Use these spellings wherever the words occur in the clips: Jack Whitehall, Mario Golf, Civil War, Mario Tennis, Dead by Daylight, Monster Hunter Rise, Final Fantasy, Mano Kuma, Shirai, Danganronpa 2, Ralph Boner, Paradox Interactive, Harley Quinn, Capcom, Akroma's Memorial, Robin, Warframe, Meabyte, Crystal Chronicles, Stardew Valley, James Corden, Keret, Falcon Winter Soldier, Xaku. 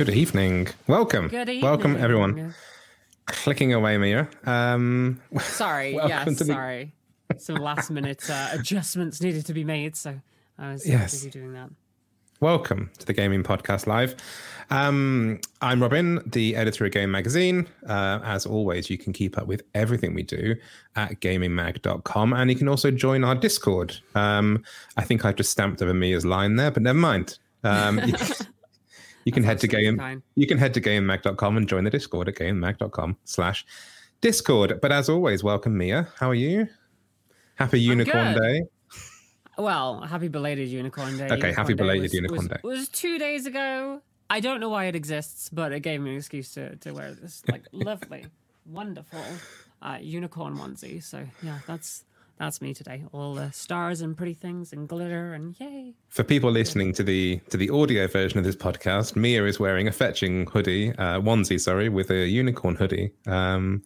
Good evening. Welcome. Good evening. Welcome, everyone. Clicking away, Mia. Sorry. Sorry. Some last minute adjustments needed to be made, so I was busy doing that. Welcome to the Gaming Podcast Live. I'm Robin, the editor of Gaming Magazine. As always, you can keep up with everything we do at gamingmag.com, and you can also join our Discord. I think I just stamped over Mia's line there, but never mind. You can head to gamemac.com and join the Discord at gamemac.com/Discord. But as always, welcome, Mia. How are you? Happy Unicorn Day. Well, happy belated Unicorn Day. Okay, Unicorn Day. It was 2 days ago. I don't know why it exists, but it gave me an excuse to wear this lovely, wonderful unicorn onesie. So yeah, that's me today. All the stars and pretty things and glitter and yay. For people listening to the audio version of this podcast, Mia is wearing a fetching onesie, with a unicorn hoodie, and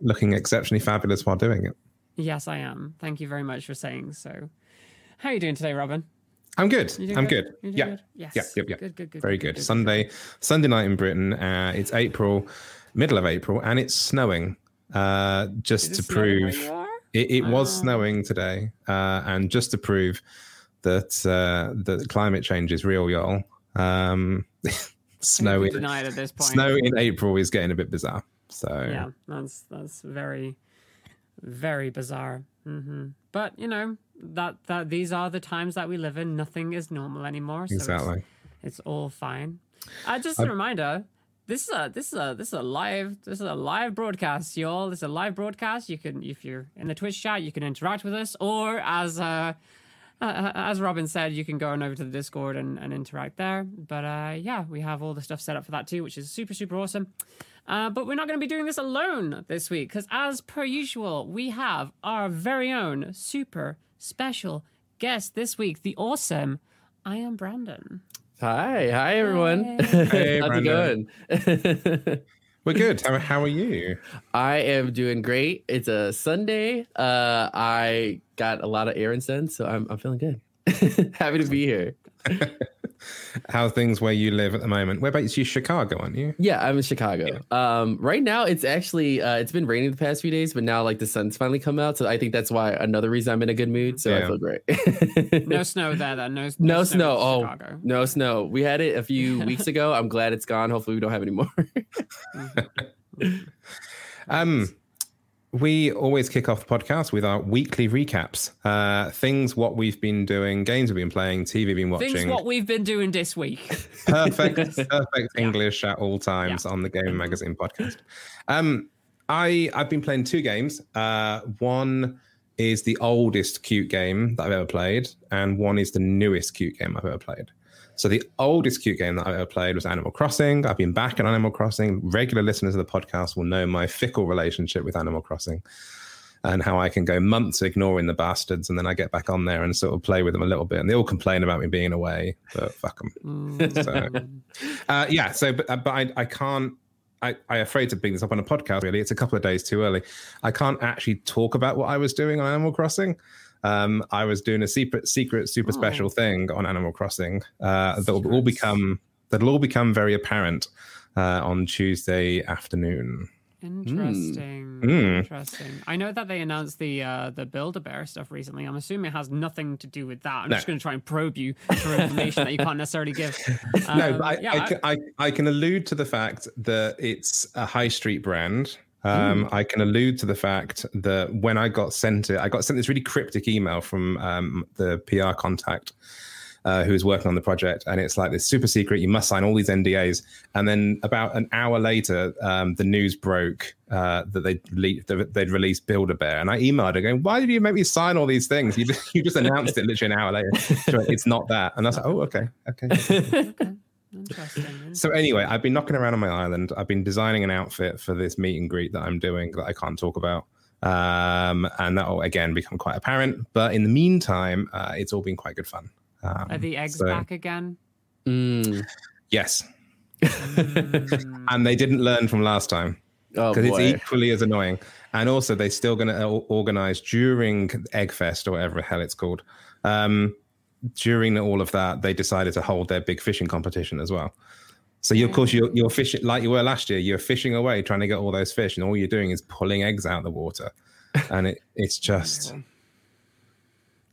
looking exceptionally fabulous while doing it. Yes, I am. Thank you very much for saying so. How are you doing today, Robin? I'm good. I'm good. Yeah. Yes. Yeah. Good. Very good. Sunday night in Britain. It's middle of April, and it's snowing. Just to prove it was snowing today, and just to prove that climate change is real, y'all. Snow in April is getting a bit bizarre. So yeah, that's very. Very bizarre. Mm-hmm. But, you know, that these are the times that we live in. Nothing is normal anymore. So exactly. It's all fine. A reminder, this is a live broadcast, y'all. This is a live broadcast. You can, if you're in the Twitch chat, you can interact with us, or as Robin said, you can go on over to the Discord and interact there. But we have all the stuff set up for that too, which is super, super awesome. But we're not going to be doing this alone this week, because as per usual, we have our very own super special guest this week, the awesome I Am Brandon. Hi everyone. Hey, how's Brandon. It going? We're good. How are you? I am doing great. It's a Sunday. I got a lot of errands done, so I'm feeling good. Happy to be here. How things where you live at the moment? Whereabouts you? Chicago, aren't you? Yeah, I'm in Chicago. Yeah. Right now, it's actually it's been raining the past few days, but now like the sun's finally come out, so I think that's why another reason I'm in a good mood. So yeah. I feel great. No snow there, though. No snow. Oh, Chicago. No snow. We had it a few weeks ago. I'm glad it's gone. Hopefully, we don't have any more. We always kick off the podcast with our weekly recaps. Things what we've been doing, games we've been playing, TV we've been watching. Things what we've been doing this week. Perfect English at all times on the Gayming Magazine podcast. I've been playing two games. One is the oldest cute game that I've ever played, and one is the newest cute game I've ever played. So the oldest cute game that I've ever played was Animal Crossing. I've been back in Animal Crossing. Regular listeners of the podcast will know my fickle relationship with Animal Crossing and how I can go months ignoring the bastards, and then I get back on there and sort of play with them a little bit. And they all complain about me being away, but fuck them. I'm afraid to bring this up on a podcast, really. It's a couple of days too early. I can't actually talk about what I was doing on Animal Crossing. I was doing a secret super special thing on Animal Crossing that'll all become very apparent on Tuesday afternoon. Interesting. I know that they announced the Build-A-Bear stuff recently. I'm assuming it has nothing to do with that. I'm just going to try and probe you for information that you can't necessarily give. I can allude to the fact that it's a high street brand. I can allude to the fact that when I got sent this really cryptic email from the PR contact who's working on the project, and it's like this super secret, you must sign all these NDAs. And then about an hour later, the news broke that they'd released Build-A-Bear. And I emailed her going, why did you make me sign all these things? You just announced it literally an hour later. It's not that. And I was like, oh, okay. Interesting. So anyway, I've been knocking around on my island. I've been designing an outfit for this meet and greet that I'm doing that I can't talk about, and that will again become quite apparent. But in the meantime, it's all been quite good fun. Are the eggs back again? Yes. And they didn't learn from last time, because it's equally as annoying. And also, they're still going to organise during Egg Fest or whatever the hell it's called. during all of that, they decided to hold their big fishing competition as well. So you, of course, you're fishing like you were last year. You're fishing away, trying to get all those fish, and all you're doing is pulling eggs out of the water. And it's just,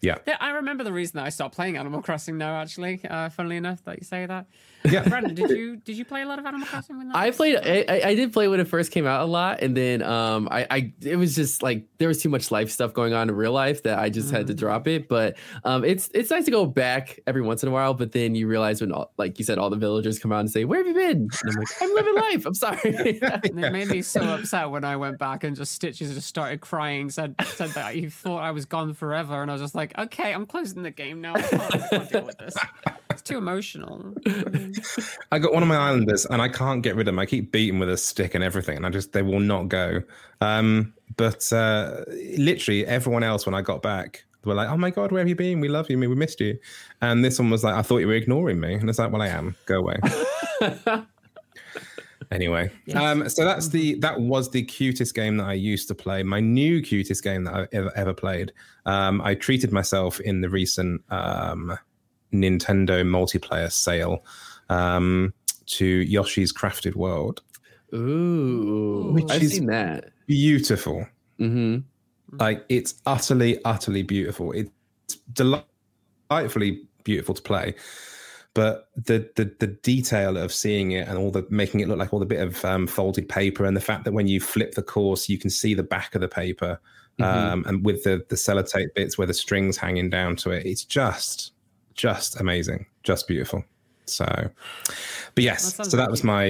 yeah. I remember the reason that I stopped playing Animal Crossing now. Actually, funnily enough, that you say that. Yeah, Brandon, did you play a lot of Animal Crossing? When that I did play when it first came out a lot, and then it was just like there was too much life stuff going on in real life that I just had to drop it. But it's nice to go back every once in a while. But then you realize when, like you said, all the villagers come out and say, "Where have you been?" And I'm like, "I'm living life. I'm sorry." And it made me so upset when I went back and just Stitches just started crying. Said that he thought I was gone forever, and I was just like, "Okay, I'm closing the game now. I can't deal with this. It's too emotional." I got one of my islanders and I can't get rid of them. I keep beating with a stick and everything, and they will not go. But literally everyone else, when I got back, were like, "Oh my God, where have you been? We love you, we missed you." And this one was like, "I thought you were ignoring me." And it's like, "Well, I am. Go away." Anyway, yes. So that was the cutest game that I used to play. My new cutest game that I've ever played. I treated myself in the recent Nintendo multiplayer sale to Yoshi's Crafted World. Ooh, I've seen that. Beautiful. Mm-hmm. Like, it's utterly, utterly beautiful. It's delightfully beautiful to play. But the detail of seeing it and all the making it look like all the bit of folded paper, and the fact that when you flip the course, you can see the back of the paper, and with the sellotape bits where the string's hanging down to it, it's just amazing, just beautiful. So, but yes, so that was my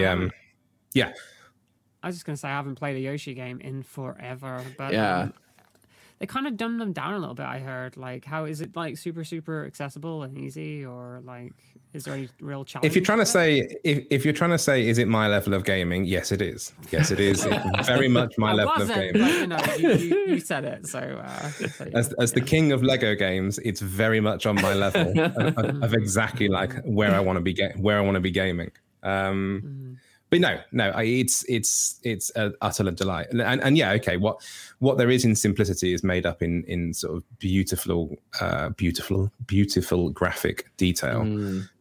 yeah. I was just gonna say I haven't played a Yoshi game in forever, but yeah. They kind of dumbed them down a little bit, I heard. Like, how is it like super accessible and easy, or like is there any real challenge? If you're trying to say, is it my level of gaming? Yes, it is. Yes, it is. It's very much my level of gaming. But, you said it. So yeah, as the king of Lego games, it's very much on my level of exactly like where I want to be gaming. But no, it's an utter delight, and yeah, okay. What there is in simplicity is made up in sort of beautiful graphic detail.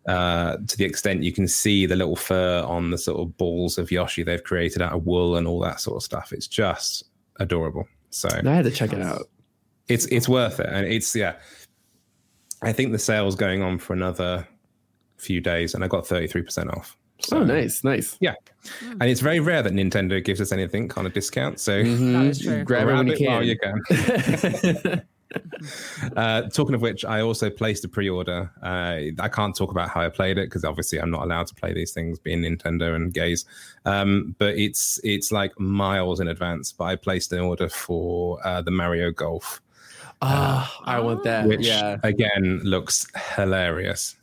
To the extent you can see the little fur on the sort of balls of Yoshi they've created out of wool and all that sort of stuff. It's just adorable. So I had to check it out. It's worth it, and it's yeah. I think the sale's going on for another few days, and I got 33% off. So, oh, nice. Yeah. And it's very rare that Nintendo gives us anything kind of discount. So grab it when you can. Talking of which, I also placed a pre-order. I can't talk about how I played it because obviously I'm not allowed to play these things, being Nintendo and gays. But it's like miles in advance. But I placed an order for the Mario Golf. I want that. Which, again, looks hilarious.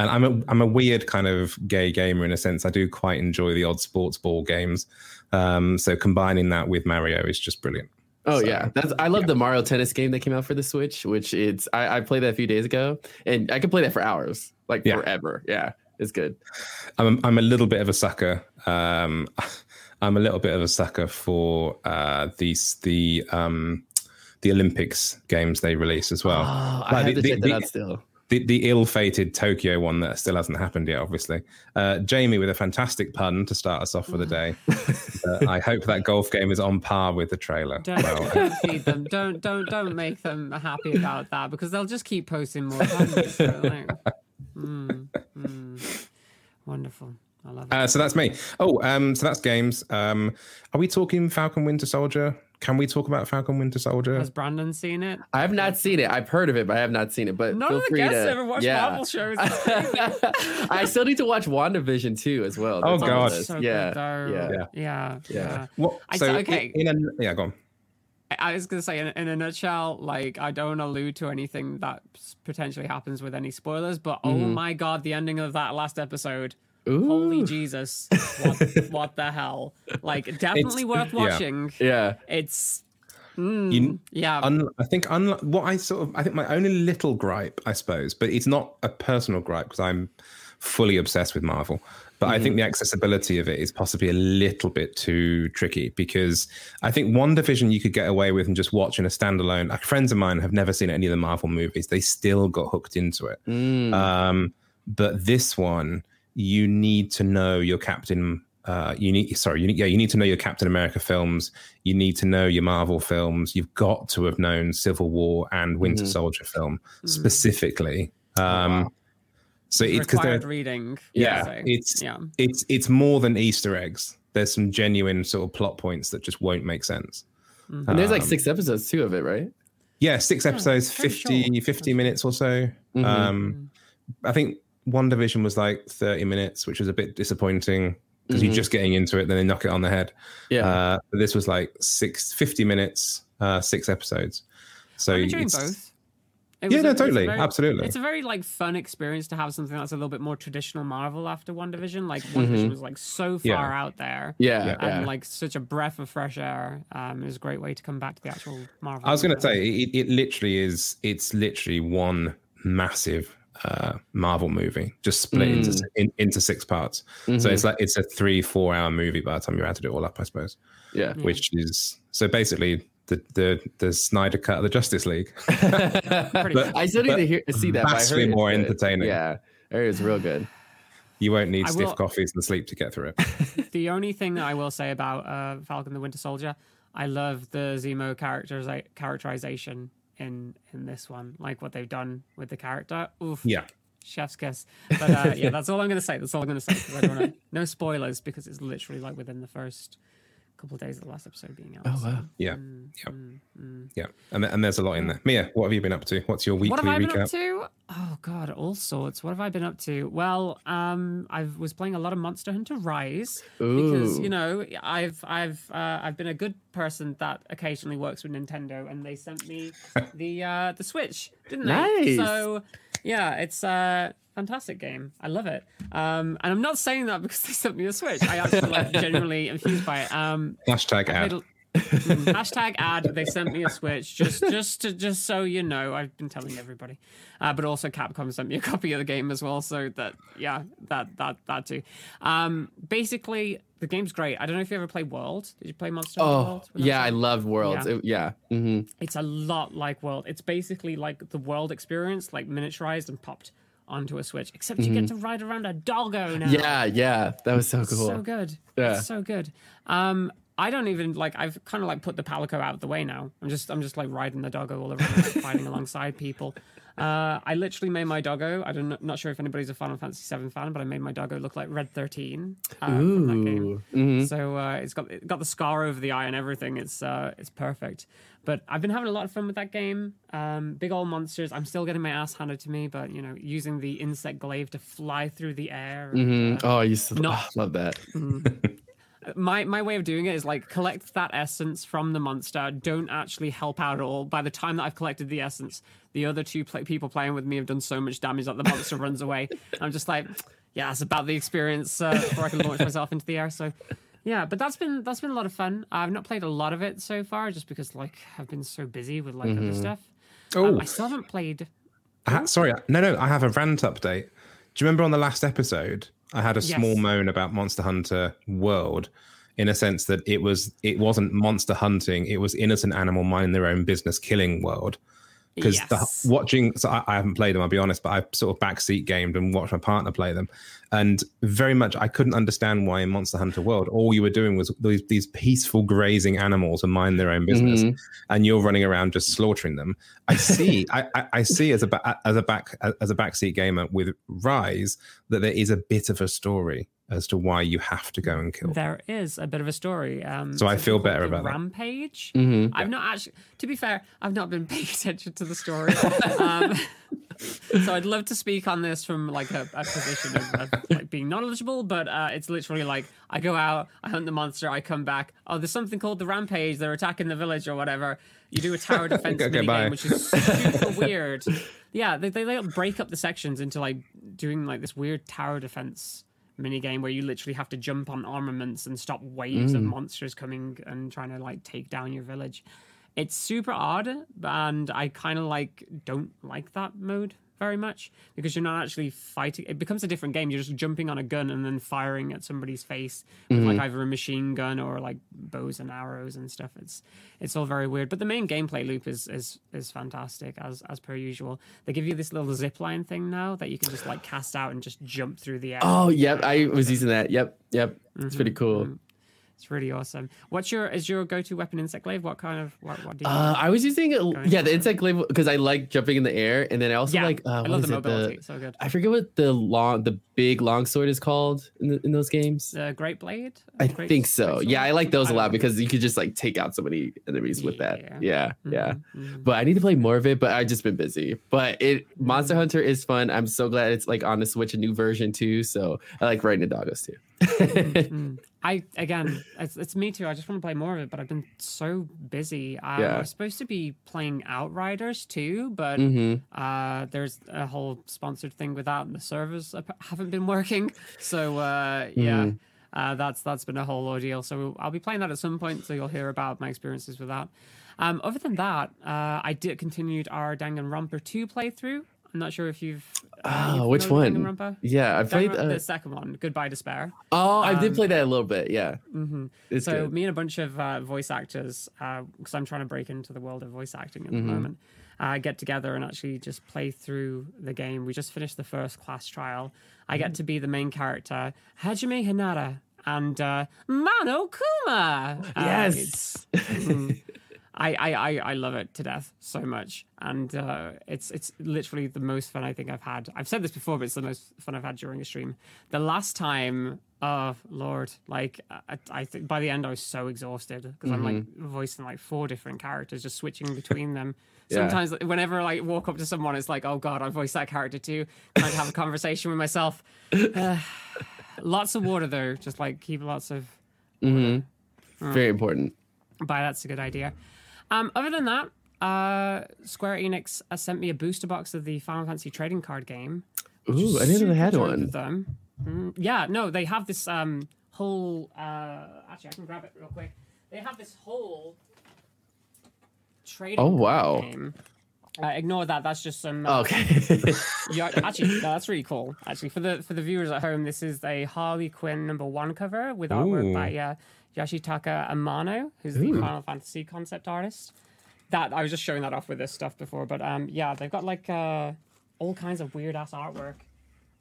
And I'm a weird kind of gay gamer in a sense. I do quite enjoy the odd sports ball games. So combining that with Mario is just brilliant. Oh, so, yeah. I love the Mario Tennis game that came out for the Switch, which I played that a few days ago. And I could play that for hours, like forever. Yeah, it's good. I'm a little bit of a sucker. I'm a little bit of a sucker for the Olympics games they release as well. Oh, I have to check that out still. The ill-fated Tokyo one that still hasn't happened yet, obviously. Jamie with a fantastic pun to start us off for the day. I hope that golf game is on par with the trailer. Don't feed them. Don't make them happy about that, because they'll just keep posting more puns. So wonderful. I love it. So that's me. Oh, so that's games. Are we talking Falcon Winter Soldier? Can we talk about Falcon Winter Soldier? Has Brandon seen it? I have not seen it. I've heard of it, but I have not seen it. But none of the guests ever watched Marvel shows. I still need to watch WandaVision too, as well. That's so yeah. Well, so okay. Go on. I was going to say, in a nutshell, like, I don't allude to anything that potentially happens with any spoilers, but oh my God, the ending of that last episode. Ooh. Holy Jesus, what the hell. Like, definitely worth watching. Yeah. It's I think my only little gripe, I suppose, but it's not a personal gripe because I'm fully obsessed with Marvel, But I think the accessibility of it is possibly a little bit too tricky, because I think WandaVision you could get away with and just watch in a standalone. Like, friends of mine have never seen any of the Marvel movies. They still got hooked into it. But this one, you need to know your Captain... you need to know your Captain America films. You need to know your Marvel films. You've got to have known Civil War and Winter Soldier film specifically. So it's required reading. It's more than Easter eggs. There's some genuine sort of plot points that just won't make sense. And there's like 6 episodes too of it, right? Yeah, 6 episodes, 50 minutes or so. I think WandaVision was like 30 minutes, which was a bit disappointing, because you're just getting into it, then they knock it on the head. But this was like 50 minutes, 6 episodes. So I'm enjoying both. Absolutely. It's a very like fun experience to have something that's a little bit more traditional Marvel after WandaVision. Like WandaVision was like so far out there, like such a breath of fresh air. It was a great way to come back to the actual Marvel. I was going to say it literally is. It's literally one massive Marvel movie just split into 6 parts. So it's like it's a 3-4 hour movie by the time you added it all up, I suppose. Which is so basically the Snyder cut of the Justice League. I still need to see that. Vastly more entertaining. Yeah, it was real good. You won't need stiff coffees and sleep to get through it. The only thing that I will say about Falcon the Winter Soldier, I love the Zemo characterization in this one, like what they've done with the character. Chef's kiss. But that's all I'm gonna say. Because I don't wanna, no spoilers, because it's literally like within the first couple of days of the last episode being out. And there's a lot in there. Mia, what have you been up to? What's your weekly recap? Oh god, all sorts. What have I been up to? Well, I was playing a lot of Monster Hunter Rise. Ooh. Because I've been a good person that occasionally works with Nintendo, and they sent me the Switch, didn't they? Nice. So yeah, it's fantastic game. I love it. And I'm not saying that because they sent me a Switch. I actually like genuinely infused by it. Hashtag ad. Hashtag ad. They sent me a Switch just so you know. I've been telling everybody. But also Capcom sent me a copy of the game as well. So that too. Basically, the game's great. I don't know if you ever played World. Did you play Monster Hunter World? I loved World. Yeah. It's a lot like World. It's basically like the World experience, like miniaturized and popped onto a Switch, except you get to ride around a doggo now. Yeah, that was so cool. So good. Yeah, it's so good. I don't even like. I've kind of like put the palico out of the way now. I'm just like riding the doggo all around, fighting alongside people. I literally made my doggo. Not sure if anybody's a Final Fantasy VII fan, but I made my doggo look like Red 13 from that game. So it's got the scar over the eye and everything. It's perfect. But I've been having a lot of fun with that game. Big old monsters. I'm still getting my ass handed to me, but using the insect glaive to fly through the air. I used to love that. My way of doing it is like collect that essence from the monster. Don't actually help out at all. By the time that I've collected the essence, the other two people playing with me have done so much damage that the monster runs away. I'm just like, that's about the experience before I can launch myself into the air. So, yeah, but that's been a lot of fun. I've not played a lot of it so far, just because I've been so busy with other stuff. I still haven't played. I have a rant update. Do you remember on the last episode? I had a small moan about Monster Hunter World, in a sense that it wasn't monster hunting; it was innocent animal minding their own business, killing world. Because I haven't played them. I'll be honest, but I sort of backseat gamed and watched my partner play them, and very much I couldn't understand why in Monster Hunter World all you were doing was these peaceful grazing animals and mind their own business, and you're running around just slaughtering them. I see. I see as a backseat gamer with Rise that there is a bit of a story as to why you have to go and kill. There is a bit of a story. So I feel better about Rampage. That. Rampage. I've not actually, to be fair, I've not been paying attention to the story. So I'd love to speak on this from like a position of like being knowledgeable, but it's literally like I go out, I hunt the monster, I come back. Oh, there's something called the Rampage. They're attacking the village or whatever. You do a tower defense minigame, which is super weird. Yeah, they break up the sections into like doing like this weird tower defense minigame where you literally have to jump on armaments and stop waves of monsters coming and trying to like take down your village. It's super odd, and I kind of like don't like that mode very much, because you're not actually fighting. It becomes a different game. You're just jumping on a gun and then firing at somebody's face with like either a machine gun or like bows and arrows and stuff. It's all very weird. But the main gameplay loop is fantastic as per usual. They give you this little zip line thing now that you can just like cast out and just jump through the air. Oh, yep. I was using that. Yep. Mm-hmm. It's pretty cool. Mm-hmm. It's really awesome. Is your go-to weapon insect glaive? What do you use? I was using the insect glaive because I like jumping in the air, and then I also I love the mobility. It's so good. I forget what the big longsword is called in those games. The Great Blade? I think so. Yeah, I like those a lot because you could just like take out so many enemies with that. Yeah. Mm-hmm. But I need to play more of it, but I've just been busy. But Monster Hunter is fun. I'm so glad it's like on the Switch, a new version too. So I like riding the doggos too. Mm-hmm. It's me too. I just want to play more of it, but I've been so busy. I was supposed to be playing Outriders too, but there's a whole sponsored thing with that, and the servers haven't been working. So that's been a whole ordeal. So I'll be playing that at some point, so you'll hear about my experiences with that. Other than that, I continued our Danganronpa 2 playthrough. I'm not sure if you've... which one? Yeah, I played... the second one, Goodbye Despair. Oh, I did play that a little bit, yeah. Mm-hmm. So good. Me and a bunch of voice actors, because I'm trying to break into the world of voice acting at the moment, get together and actually just play through the game. We just finished the first class trial. I get to be the main character, Hajime Hinata, and Mano Kuma! Yes! I love it to death so much, and it's literally the most fun I think I've had. I've said this before, but it's the most fun I've had during a stream. The last time, oh Lord, like I think by the end I was so exhausted because I'm like voicing like 4 different characters, just switching between them. Sometimes whenever I like, walk up to someone, it's like, oh God, I voiced that character too. Trying to have a conversation with myself. Lots of water though, just like keep lots of. Very important. But that's a good idea. Other than that, Square Enix sent me a booster box of the Final Fantasy trading card game. Ooh, I didn't even had one. They have this whole... actually, I can grab it real quick. They have this whole trading card game. Ignore that. That's just some... okay. That's really cool. Actually, for the viewers at home, this is a Harley Quinn #1 cover with artwork by... Yoshitaka Amano, who's the Final Fantasy concept artist. That I was just showing that off with this stuff before, but they've got like all kinds of weird ass artwork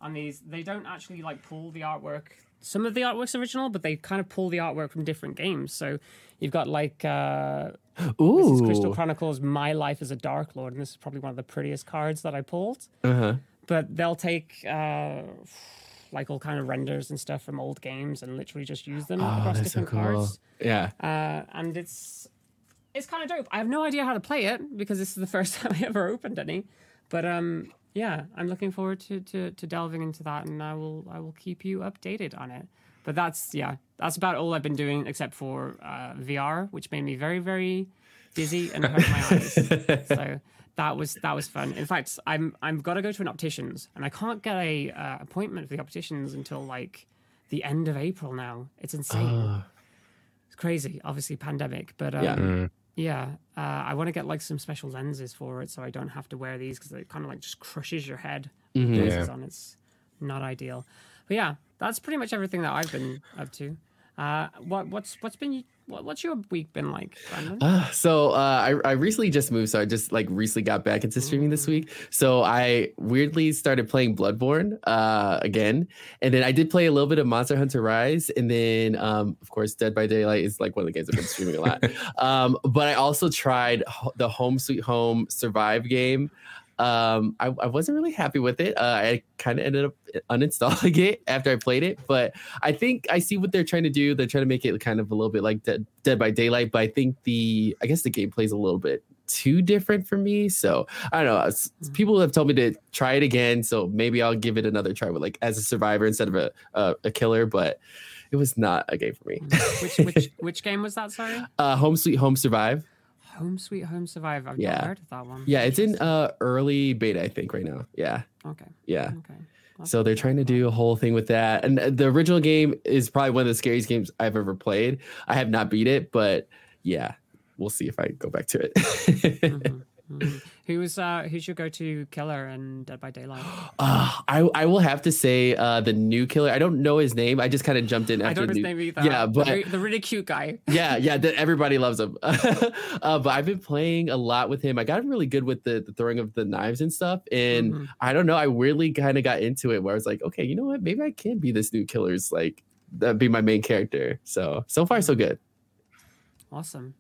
on these. They don't actually like pull the artwork. Some of the artwork's original, but they kind of pull the artwork from different games. So you've got like this is Crystal Chronicles My Life as a Dark Lord, and this is probably one of the prettiest cards that I pulled. But they'll take like all kind of renders and stuff from old games and literally just use them across different cards. Yeah. And it's kind of dope. I have no idea how to play it because this is the first time I ever opened any. But I'm looking forward to delving into that, and I will keep you updated on it. But that's about all I've been doing except for VR, which made me very, very dizzy and hurt my eyes. So That was fun. In fact, I'm got to go to an optician's, and I can't get a appointment for the optician's until like the end of April now. It's insane. It's crazy. Obviously, pandemic, but I want to get like some special lenses for it, so I don't have to wear these because it kind of like just crushes your head. On. It's not ideal. But yeah, that's pretty much everything that I've been up to. What's your week been like, Brandon? I recently just moved, so I just like recently got back into streaming this week. So I weirdly started playing Bloodborne again, and then I did play a little bit of Monster Hunter Rise, and then of course Dead by Daylight is like one of the games I've been streaming a lot. But I also tried the Home Sweet Home Survive game. I wasn't really happy with it. I kind of ended up uninstalling it after I played it, but I think I see what they're trying to do. They're trying to make it kind of a little bit like Dead by Daylight, but I guess the gameplay is a little bit too different for me. So I don't know. People have told me to try it again, so maybe I'll give it another try with like as a survivor instead of a killer, but it was not a game for me. Which game was that, sorry? Home Sweet Home Survive. Home Sweet Home Survive. I've never heard of that one. Yeah, it's in early beta, I think, right now. Yeah. Okay. Yeah. Okay. So they're trying to do a whole thing with that. And the original game is probably one of the scariest games I've ever played. I have not beat it, but yeah, we'll see if I go back to it. Who's your go-to killer in Dead by Daylight? I will have to say the new killer. I don't know his name. I just kind of jumped in. After I don't know his name either. Yeah, but the really cute guy. Yeah. Everybody loves him. But I've been playing a lot with him. I got really good with the throwing of the knives and stuff. And I don't know. I weirdly kind of got into it where I was like, okay, you know what? Maybe I can be this new killer's like that'd be my main character. So far so good. Awesome.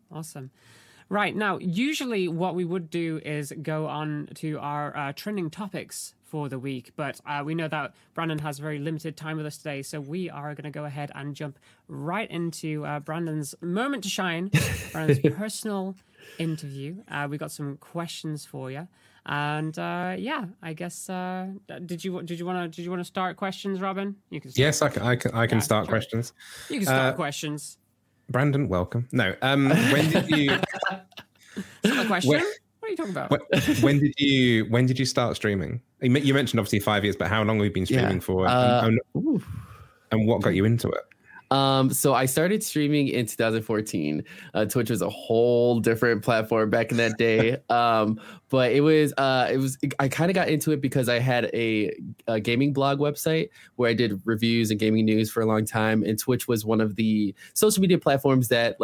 Right, now, usually what we would do is go on to our trending topics for the week, but we know that Brandon has very limited time with us today, so we are going to go ahead and jump right into Brandon's moment to shine, Brandon's personal interview. We got some questions for you, and I guess did you want to start questions, Robin? You can. Start. Yes, I can start sure. questions. You can start questions. Brandon, welcome. No, when did you? Is that a question? What are you talking about? When did you start streaming? You mentioned obviously 5 years, but how long have you been streaming for? And what got you into it? So I started streaming in 2014. Twitch was a whole different platform back in that day. But it was I kind of got into it because I had a gaming blog website where I did reviews and gaming news for a long time, and Twitch was one of the social media platforms that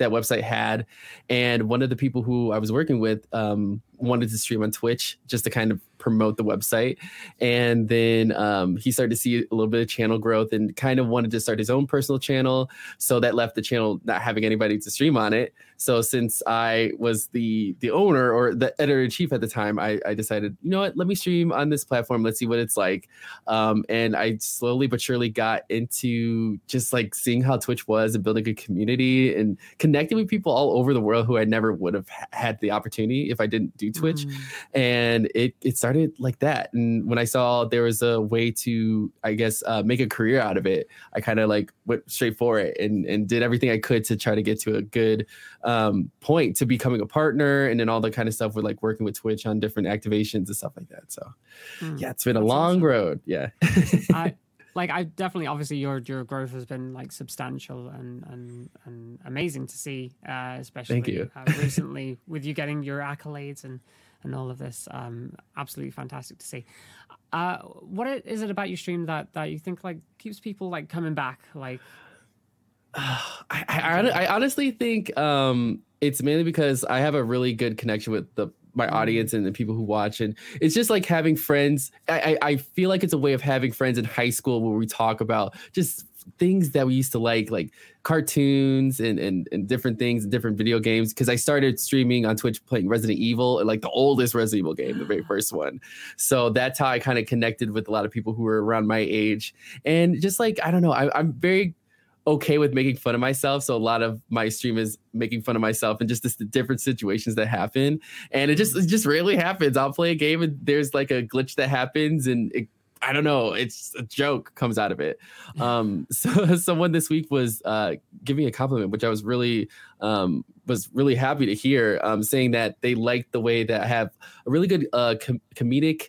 website had. And one of the people who I was working with wanted to stream on Twitch just to kind of promote the website. And then he started to see a little bit of channel growth and kind of wanted to start his own personal channel. So that left the channel not having anybody to stream on it. So since I was the owner or the editor-in-chief at the time, I decided, you know what, let me stream on this platform. Let's see what it's like. And I slowly but surely got into just like seeing how Twitch was and building a community and connecting with people all over the world who I never would have had the opportunity if I didn't do Twitch. And it started like that. And when I saw there was a way to, I guess, make a career out of it, I kind of like went straight for it and did everything I could to try to get to a good point to becoming a partner, and then all the kind of stuff with like working with Twitch on different activations and stuff like that. So it's been a long road. Yeah. I definitely, obviously your growth has been like substantial and amazing to see, especially Thank you. Recently with you getting your accolades and all of this. Absolutely fantastic to see. What is it about your stream that you think like keeps people like coming back? Like, I honestly think it's mainly because I have a really good connection with my audience and the people who watch, and it's just like having friends. I feel like it's a way of having friends in high school where we talk about just things that we used to like cartoons and different things and different video games, because I started streaming on Twitch playing Resident Evil, and like the oldest Resident Evil game, the very first one. So that's how I kind of connected with a lot of people who were around my age. And just like, I don't know, I'm very okay with making fun of myself, so a lot of my stream is making fun of myself and just the different situations that happen, and it just rarely happens. I'll play a game and there's like a glitch that happens, and I don't know, it's a joke comes out of it. So someone this week was giving a compliment, which I was really happy to hear, saying that they liked the way that I have a really good comedic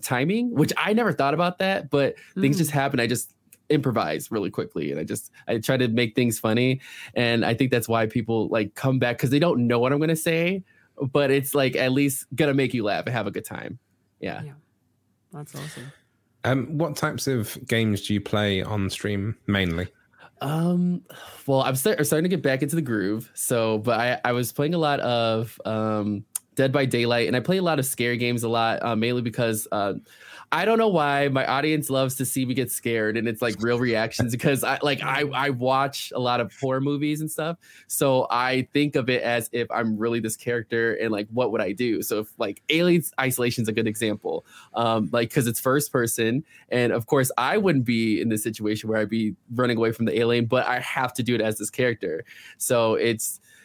timing, which I never thought about that, but things just happen. I just improvise really quickly, and I try to make things funny, and I think that's why people like come back, because they don't know what I'm gonna say, but it's like at least gonna make you laugh and have a good time. Yeah. That's awesome. What types of games do you play on stream mainly? Well, I'm starting to get back into the groove, but I was playing a lot of Dead by Daylight, and I play a lot of scary games mainly because I don't know why my audience loves to see me get scared, and it's like real reactions, because I watch a lot of horror movies and stuff. So I think of it as if I'm really this character, and like, what would I do? So if like Alien Isolation is a good example, cause it's first person. And of course I wouldn't be in this situation where I'd be running away from the alien, but I have to do it as this character. So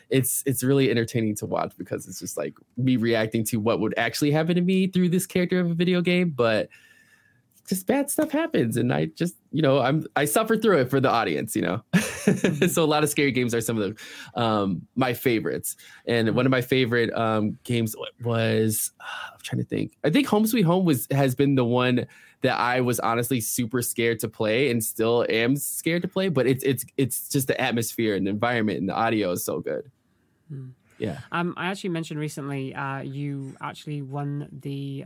it's really entertaining to watch, because it's just like me reacting to what would actually happen to me through this character of a video game, but just bad stuff happens, and I just, you know, I suffer through it for the audience, you know. So a lot of scary games are some of the my favorites, and one of my favorite games was I'm trying to think. I think Home Sweet Home has been the one that I was honestly super scared to play, and still am scared to play. But it's just the atmosphere and the environment and the audio is so good. Yeah. I actually mentioned recently you actually won the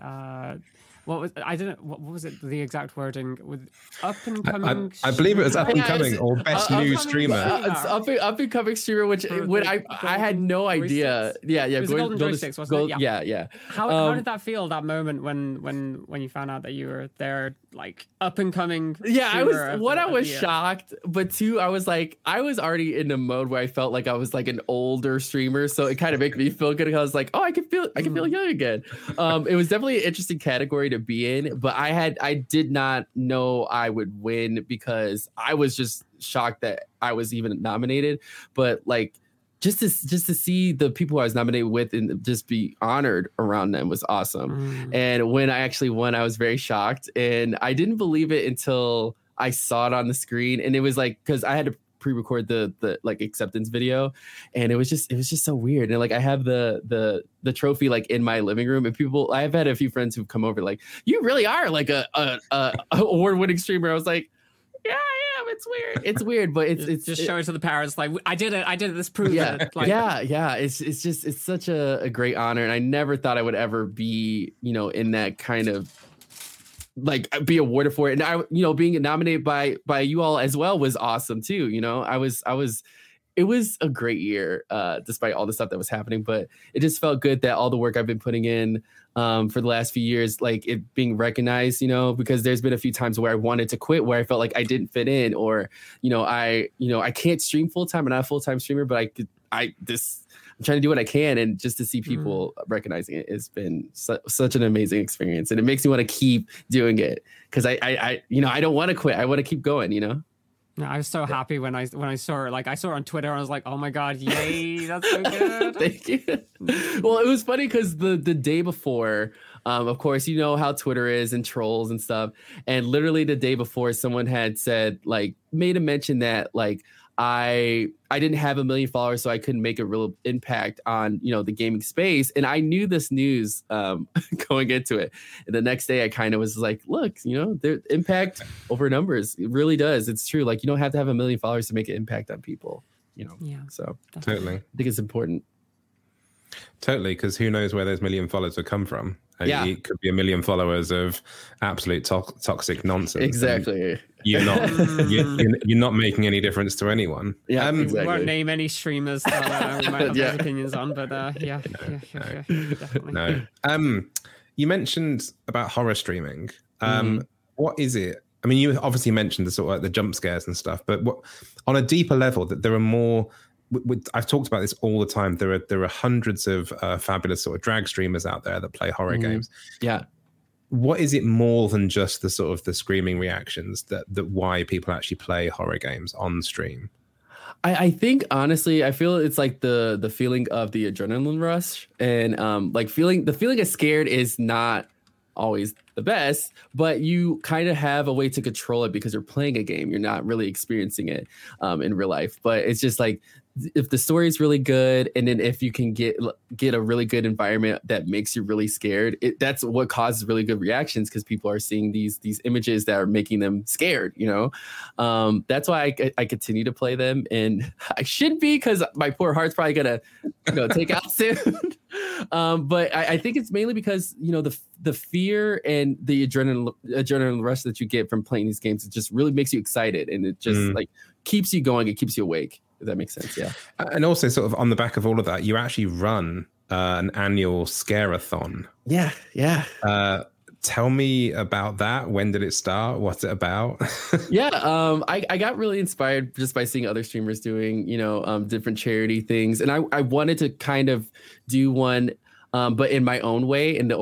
the exact wording with up and coming. I believe it was up and coming or best new streamer. It's up and coming streamer, which I had no idea. Yeah, yeah. It was golden joysticks, wasn't it? Yeah, yeah. How did that feel, that moment when you found out that you were there, like up and coming? Yeah, I was shocked, but two, I was like, I was already in a mode where I felt like I was like an older streamer, so it kind of made me feel good because I was like, oh, I can feel young again. It was definitely an interesting category to be in, but I did not know I would win because I was just shocked that I was even nominated. But like just to see the people I was nominated with and just be honored around them was awesome. And when I actually won, I was very shocked, and I didn't believe it until I saw it on the screen. And it was like, because I had to pre-record the like acceptance video, and it was just so weird. And like I have the trophy like in my living room, and people, I've had a few friends who've come over like, you really are like a award-winning streamer. I was like, yeah, I am. It's weird, but it's show it to the parents. Like, I did it. This proves it. Like, yeah. It's just such a great honor, and I never thought I would ever be, you know, in that kind of, like, be awarded for it. And I, you know, being nominated by you all as well was awesome too. You know, it was a great year, despite all the stuff that was happening, but it just felt good that all the work I've been putting in, for the last few years, like it being recognized, you know, because there's been a few times where I wanted to quit, where I felt like I didn't fit in, or, I can't stream full time, and I'm not a full time streamer, but I'm trying to do what I can, and just to see people recognizing it has been such an amazing experience, and it makes me want to keep doing it because I don't want to quit. I want to keep going, you know. No, I was so happy when I saw it. Like, I saw it on Twitter, and I was like, "Oh my god, yay! That's so good." Thank you. Well, it was funny because the day before, of course, you know how Twitter is and trolls and stuff, and literally the day before, someone had said, like, made a mention that like, I didn't have 1 million followers, so I couldn't make a real impact on, you know, the gaming space. And I knew this news going into it. And the next day I kind of was like, look, you know, the impact over numbers. It really does. It's true. Like, you don't have to have 1 million followers to make an impact on people, you know. Yeah. So totally. I think it's important. Totally, because who knows where those 1 million followers would come from. Yeah. It could be 1 million followers of absolute toxic nonsense. Exactly. You're not making any difference to anyone. Yeah, exactly. We won't name any streamers that we might have opinions on, but yeah, definitely. No. You mentioned about horror streaming. What is it? I mean, you obviously mentioned the sort of like the jump scares and stuff, but what, on a deeper level, that there are more. I've talked about this all the time. There are hundreds of fabulous sort of drag streamers out there that play horror games. Yeah. What is it more than just the sort of the screaming reactions that why people actually play horror games on stream? I think, honestly, I feel it's like the feeling of the adrenaline rush, and like feeling of scared is not always the best, but you kind of have a way to control it because you're playing a game. You're not really experiencing it in real life, but it's just like, if the story is really good, and then if you can get a really good environment that makes you really scared, that's what causes really good reactions, because people are seeing these images that are making them scared, you know. That's why I continue to play them, and I should be, because my poor heart's probably gonna, you know, take out soon. But I think it's mainly because, you know, the fear and the adrenaline rush that you get from playing these games, it just really makes you excited, and it just like keeps you going. It keeps you awake. If that makes sense, yeah. And also, sort of on the back of all of that, you actually run an annual scare-a-thon. Yeah, yeah. Tell me about that. When did it start? What's it about? Yeah, I got really inspired just by seeing other streamers doing, you know, different charity things. And I wanted to kind of do one, but in my own way. And the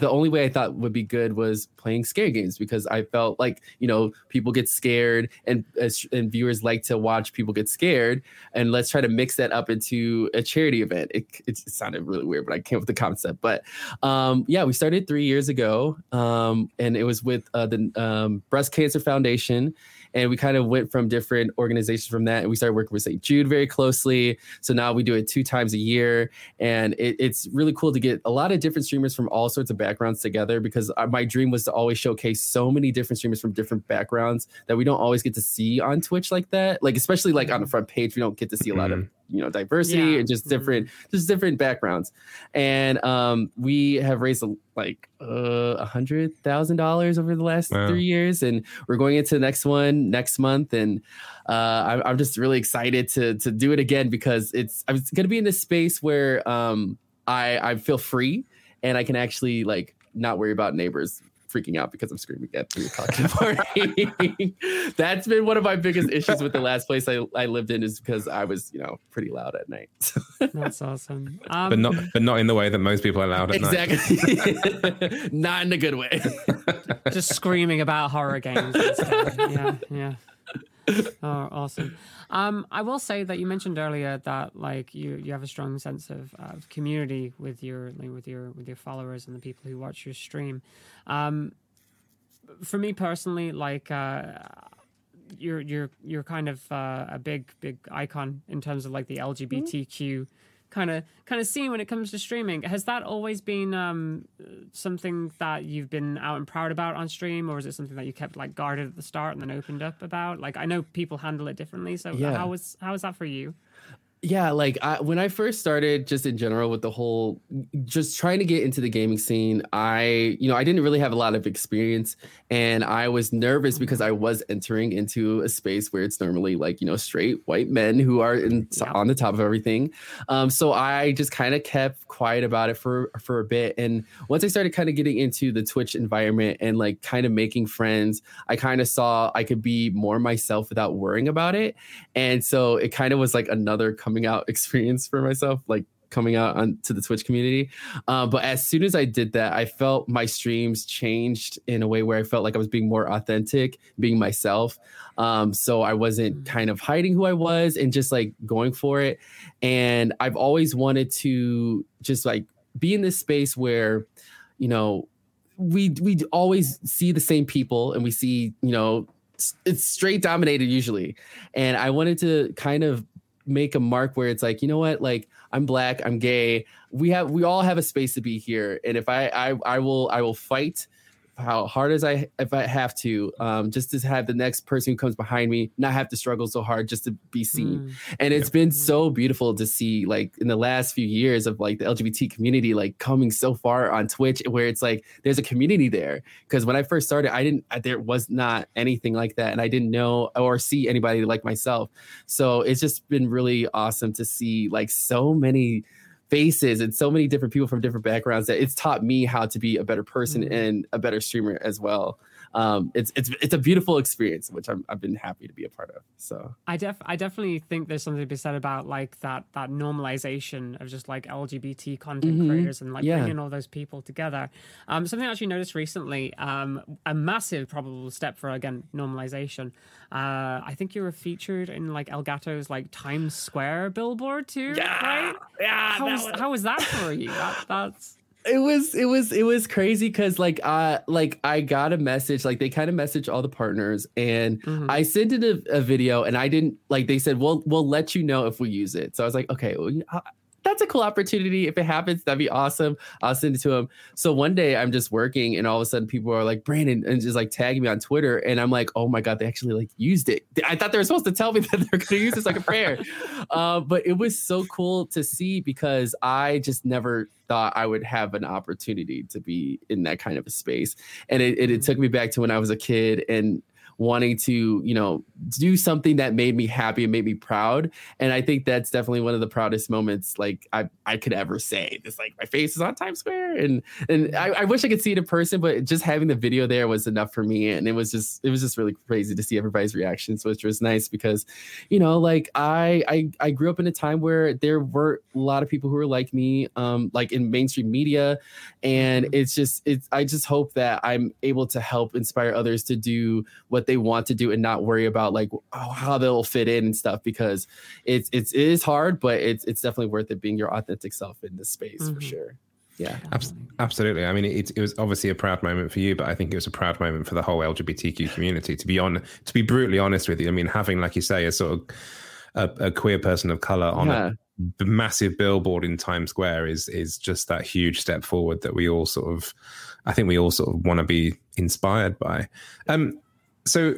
only way I thought would be good was playing scary games, because I felt like, you know, people get scared, and viewers like to watch people get scared, and let's try to mix that up into a charity event. It sounded really weird, but I came up with the concept. But we started 3 years ago, and it was with the Breast Cancer Foundation. And we kind of went from different organizations from that, and we started working with St. Jude very closely. So now we do it 2 times a year, and it's really cool to get a lot of different streamers from all sorts of backgrounds together, because my dream was to always showcase so many different streamers from different backgrounds that we don't always get to see on Twitch like that. Like, especially like on the front page, we don't get to see a lot of you know, diversity and just different, just different backgrounds. And we have raised like $100,000 over the last 3 years, and we're going into the next one next month. And I'm just really excited to do it again, because I'm going to be in this space where I feel free and I can actually like not worry about neighbors freaking out because I'm screaming at 3 o'clock in the morning. That's been one of my biggest issues with the last place I lived in, is because I was, you know, pretty loud at night. That's awesome. But not in the way that most people are loud at night. Exactly. Not in a good way. Just screaming about horror games and stuff. Yeah. Oh, awesome. I will say that you mentioned earlier that like you have a strong sense of community with your followers and the people who watch your stream. For me personally, like you're kind of a big icon in terms of like the LGBTQ kind of scene when it comes to streaming. Has that always been something that you've been out and proud about on stream, or is it something that you kept like guarded at the start and then opened up about? Like, I know people handle it differently, so how was that for you? Yeah, like when I first started, just in general with the whole just trying to get into the gaming scene, I didn't really have a lot of experience, and I was nervous because I was entering into a space where it's normally like, you know, straight white men who are on the top of everything. So I just kind of kept quiet about it for a bit. And once I started kind of getting into the Twitch environment and like kind of making friends, I kind of saw I could be more myself without worrying about it. And so it kind of was like another coming out experience for myself, like coming out onto the Twitch community. But as soon as I did that, I felt my streams changed in a way where I felt like I was being more authentic, being myself. So I wasn't kind of hiding who I was and just like going for it. And I've always wanted to just like be in this space where, you know, we always see the same people, and we see, you know, it's straight dominated usually. And I wanted to kind of make a mark where it's like, you know what, like I'm Black, I'm gay, we all have a space to be here, and if I will fight how hard as I have to, just to have the next person who comes behind me not have to struggle so hard just to be seen. And it's been so beautiful to see, like in the last few years, of like the LGBT community like coming so far on Twitch, where it's like there's a community there. Because when I first started, there was not anything like that, and I didn't know or see anybody like myself. So it's just been really awesome to see like so many faces and so many different people from different backgrounds, that it's taught me how to be a better person and a better streamer as well. It's a beautiful experience, which I've been happy to be a part of. So I definitely think there's something to be said about like that normalization of just like LGBT content creators and like bringing all those people together. Something I actually noticed recently, a massive probable step for, again, normalization. I think you were featured in like Elgato's like Times Square billboard too, right? Yeah. How was that for you? That's. It was crazy because like I got a message, like they kind of messaged all the partners, and I sent in a video, and I didn't, like they said we'll let you know if we use it. So I was like, okay, well, that's a cool opportunity. If it happens, that'd be awesome. I'll send it to him. So one day I'm just working, and all of a sudden people are like, Brandon, and just like tagging me on Twitter, and I'm like, oh my God, they actually like used it. I thought they were supposed to tell me that they're going to use this like a prayer. But it was so cool to see, because I just never thought I would have an opportunity to be in that kind of a space. And it took me back to when I was a kid and wanting to, you know, do something that made me happy and made me proud. And I think that's definitely one of the proudest moments like I could ever say. It's like my face is on Times Square, and I wish I could see it in person, but just having the video there was enough for me. And it was just really crazy to see everybody's reactions, which was nice because, you know, like I grew up in a time where there were a lot of people who were like me, like in mainstream media. And I just hope that I'm able to help inspire others to do what they want to do and not worry about like how they'll fit in and stuff, because it is hard, but it's definitely worth it being your authentic self in this space for sure. Yeah, absolutely. I mean, it was obviously a proud moment for you, but I think it was a proud moment for the whole LGBTQ community. To be brutally honest with you, I mean, having, like you say, a sort of a queer person of color on a massive billboard in Times Square is just that huge step forward that we all sort of, I think we all sort of want to be inspired by. So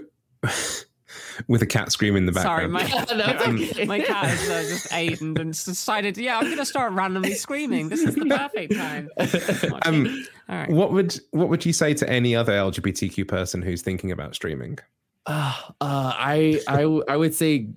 with a cat screaming in the background. Sorry, my cat is just aidened and decided, I'm going to start randomly screaming. This is the perfect time. All right. What would you say to any other LGBTQ person who's thinking about streaming? I would say,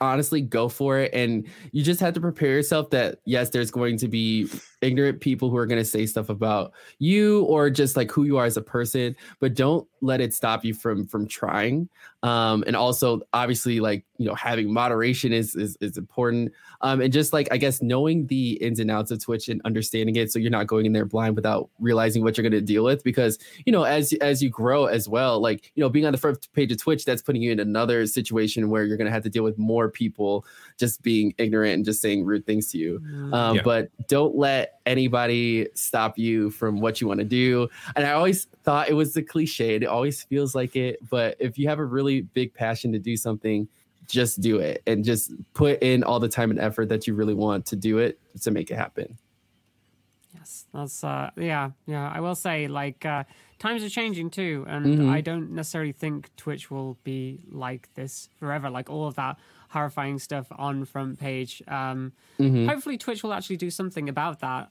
honestly, go for it. And you just have to prepare yourself that, yes, there's going to be ignorant people who are going to say stuff about you or just like who you are as a person, but don't let it stop you from trying. And also, obviously, like, having moderation is important. And just like, I guess, knowing the ins and outs of Twitch and understanding it. So you're not going in there blind without realizing what you're going to deal with, because, as you grow as well, like, being on the front page of Twitch, that's putting you in another situation where you're going to have to deal with more people just being ignorant and just saying rude things to you. But don't let anybody stop you from what you want to do. And I always thought it was the cliche. It always feels like it. But if you have a really big passion to do something, just do it and just put in all the time and effort that you really want to do it to make it happen. Yes, that's I will say, like, times are changing too, and I don't necessarily think Twitch will be like this forever. Like, all of that horrifying stuff on front page. Hopefully Twitch will actually do something about that.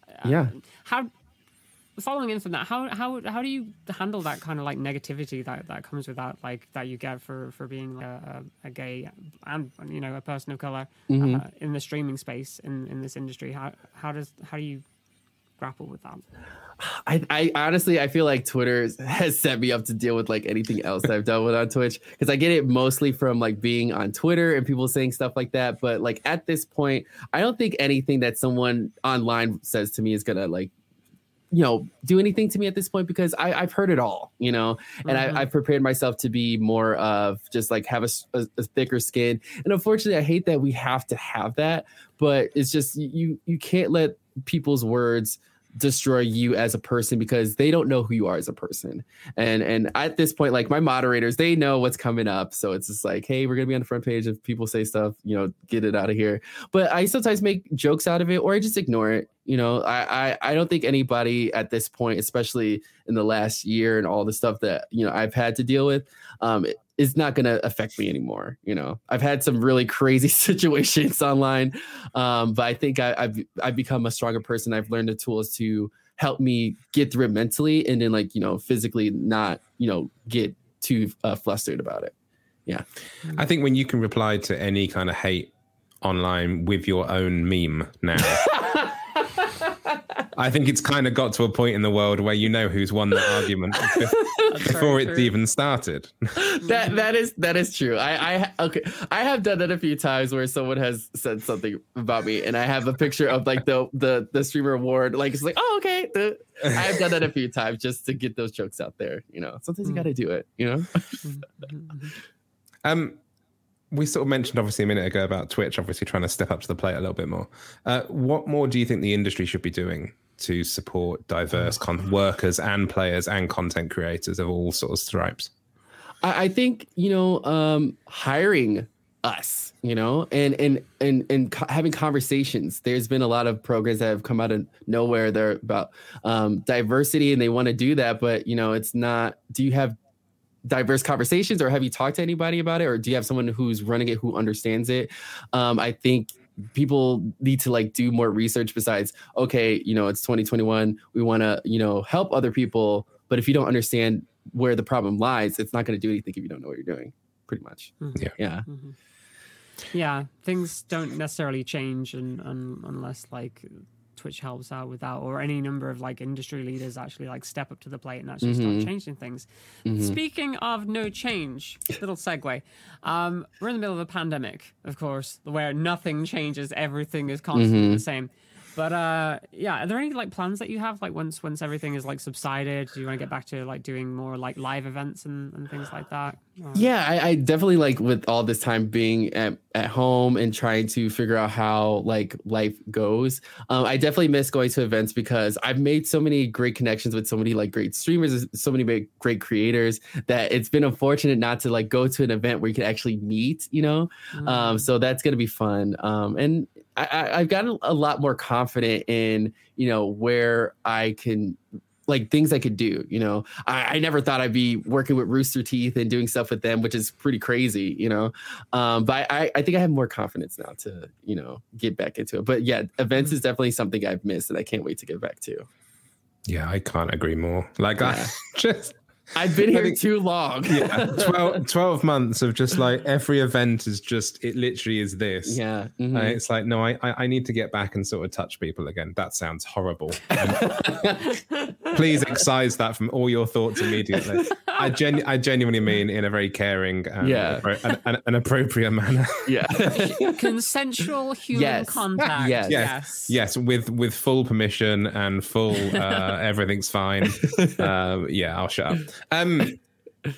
Following in from that, how do you handle that kind of like negativity that comes with that, like, that you get for being like a gay and a person of color in the streaming space in this industry? How do you grapple with that? I honestly, I feel like Twitter has set me up to deal with like anything else I've done with on Twitch, because I get it mostly from like being on Twitter and people saying stuff like that. But like at this point, I don't think anything that someone online says to me is gonna like do anything to me at this point, because I've heard it all, and I've prepared myself to be more of just like have a thicker skin. And unfortunately, I hate that we have to have that, but it's just you can't let people's words destroy you as a person, because they don't know who you are as a person. And at this point, like, my moderators, they know what's coming up, so it's just like, hey, we're gonna be on the front page. If people say stuff, get it out of here. But I sometimes make jokes out of it, or I just ignore it. I don't think anybody at this point, especially in the last year and all the stuff that I've had to deal with, it's not going to affect me anymore. I've had some really crazy situations online, but I think I've become a stronger person. I've learned the tools to help me get through it mentally, and then like, physically not, get too flustered about it. Yeah. I think when you can reply to any kind of hate online with your own meme now, I think it's kind of got to a point in the world where who's won the argument before it's even started. That is true. I have done that a few times where someone has said something about me, and I have a picture of like the streamer award. Like, it's like, oh, okay. I've done that a few times just to get those jokes out there. Sometimes you got to do it. We sort of mentioned, obviously, a minute ago about Twitch, obviously trying to step up to the plate a little bit more. What more do you think the industry should be doing to support diverse workers and players and content creators of all sorts of stripes? I think, hiring us, and having conversations. There's been a lot of programs that have come out of nowhere. They're about diversity, and they want to do that. But, it's not, do you have diverse conversations, or have you talked to anybody about it, or do you have someone who's running it who understands it? I think people need to like do more research besides, okay, it's 2021, we want to help other people, but if you don't understand where the problem lies, it's not going to do anything if you don't know what you're doing, pretty much. Things don't necessarily change and unless like Twitch helps out with that, or any number of like industry leaders actually like step up to the plate and actually start changing things. Speaking of no change, little segue, we're in the middle of a pandemic, of course, where nothing changes, everything is constantly the same. But are there any like plans that you have, like once everything is like subsided, do you want to get back to like doing more like live events and things like that? I definitely, like, with all this time being at home and trying to figure out how like life goes, I definitely miss going to events, because I've made so many great connections with so many like great streamers, so many great creators, that it's been unfortunate not to like go to an event where you can actually meet, so that's going to be fun. And I've gotten a lot more confident in, where I can like things I could do, you know. I never thought I'd be working with Rooster Teeth and doing stuff with them, which is pretty crazy, you know. But I think I have more confidence now to, you know, get back into it. But yeah, events is definitely something I've missed and I can't wait to get back to. Yeah, I can't agree more. Like, yeah. I've been here too long. Yeah, 12 months of just like every event is just, it literally is this. Yeah. Mm-hmm. It's like, no, I need to get back and sort of touch people again. That sounds horrible. Please excise that from all your thoughts immediately. I genuinely mean in a very caring and appropriate manner. Yeah. Consensual human contact. Yes. With full permission and full everything's fine. I'll shut up.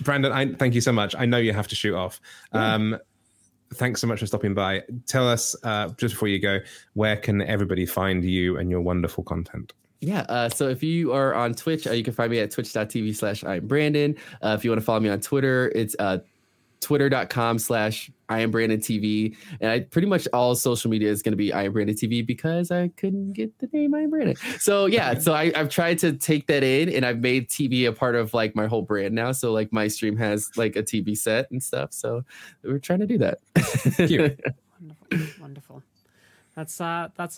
Brandon, thank you so much. I know you have to shoot off. Thanks so much for stopping by. Tell us, just before you go, where can everybody find you and your wonderful content? Yeah, so if you are on Twitch, you can find me at twitch.tv/IamBrandon. If you want to follow me on Twitter, it's twitter.com/IamBrandonTV. And I pretty much all social media is going to be IamBrandonTV because I couldn't get the name IamBrandon. So yeah, so I've tried to take that in and I've made TV a part of like my whole brand now. So like my stream has like a TV set and stuff. So we're trying to do that. Cute. Wonderful. That's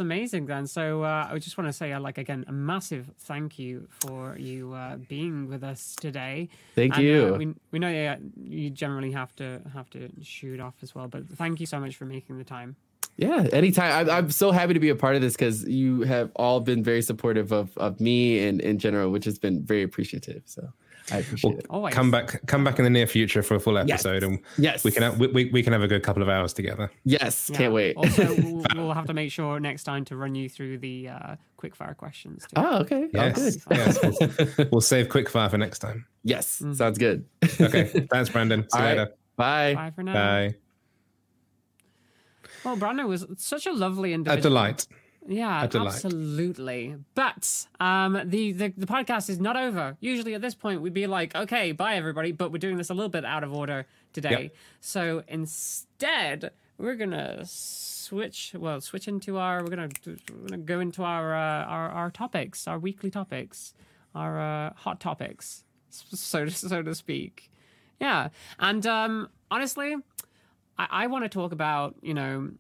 amazing then. So I just want to say, like, again, a massive thank you for you being with us today. Thank you. We know you generally have to shoot off as well, but thank you so much for making the time. Yeah, anytime. I'm so happy to be a part of this because you have all been very supportive of me and in general, which has been very appreciative. So I appreciate it. Always. Come back in the near future for a full episode, and we can have a good couple of hours together. Yes, can't wait. Also, we'll have to make sure next time to run you through the quickfire questions too. Oh, okay. Yes, we'll save quickfire for next time. Yes, sounds good. Okay, thanks, Brandon. See you later. Bye. Bye for now. Bye. Well, Brandon was such a lovely individual. A delight. Yeah, absolutely. But the podcast is not over. Usually at this point, we'd be like, okay, bye, everybody. But we're doing this a little bit out of order today. Yep. So instead, we're going to go into our topics, our weekly topics, our hot topics, so to speak. Yeah. And honestly, I want to talk about, the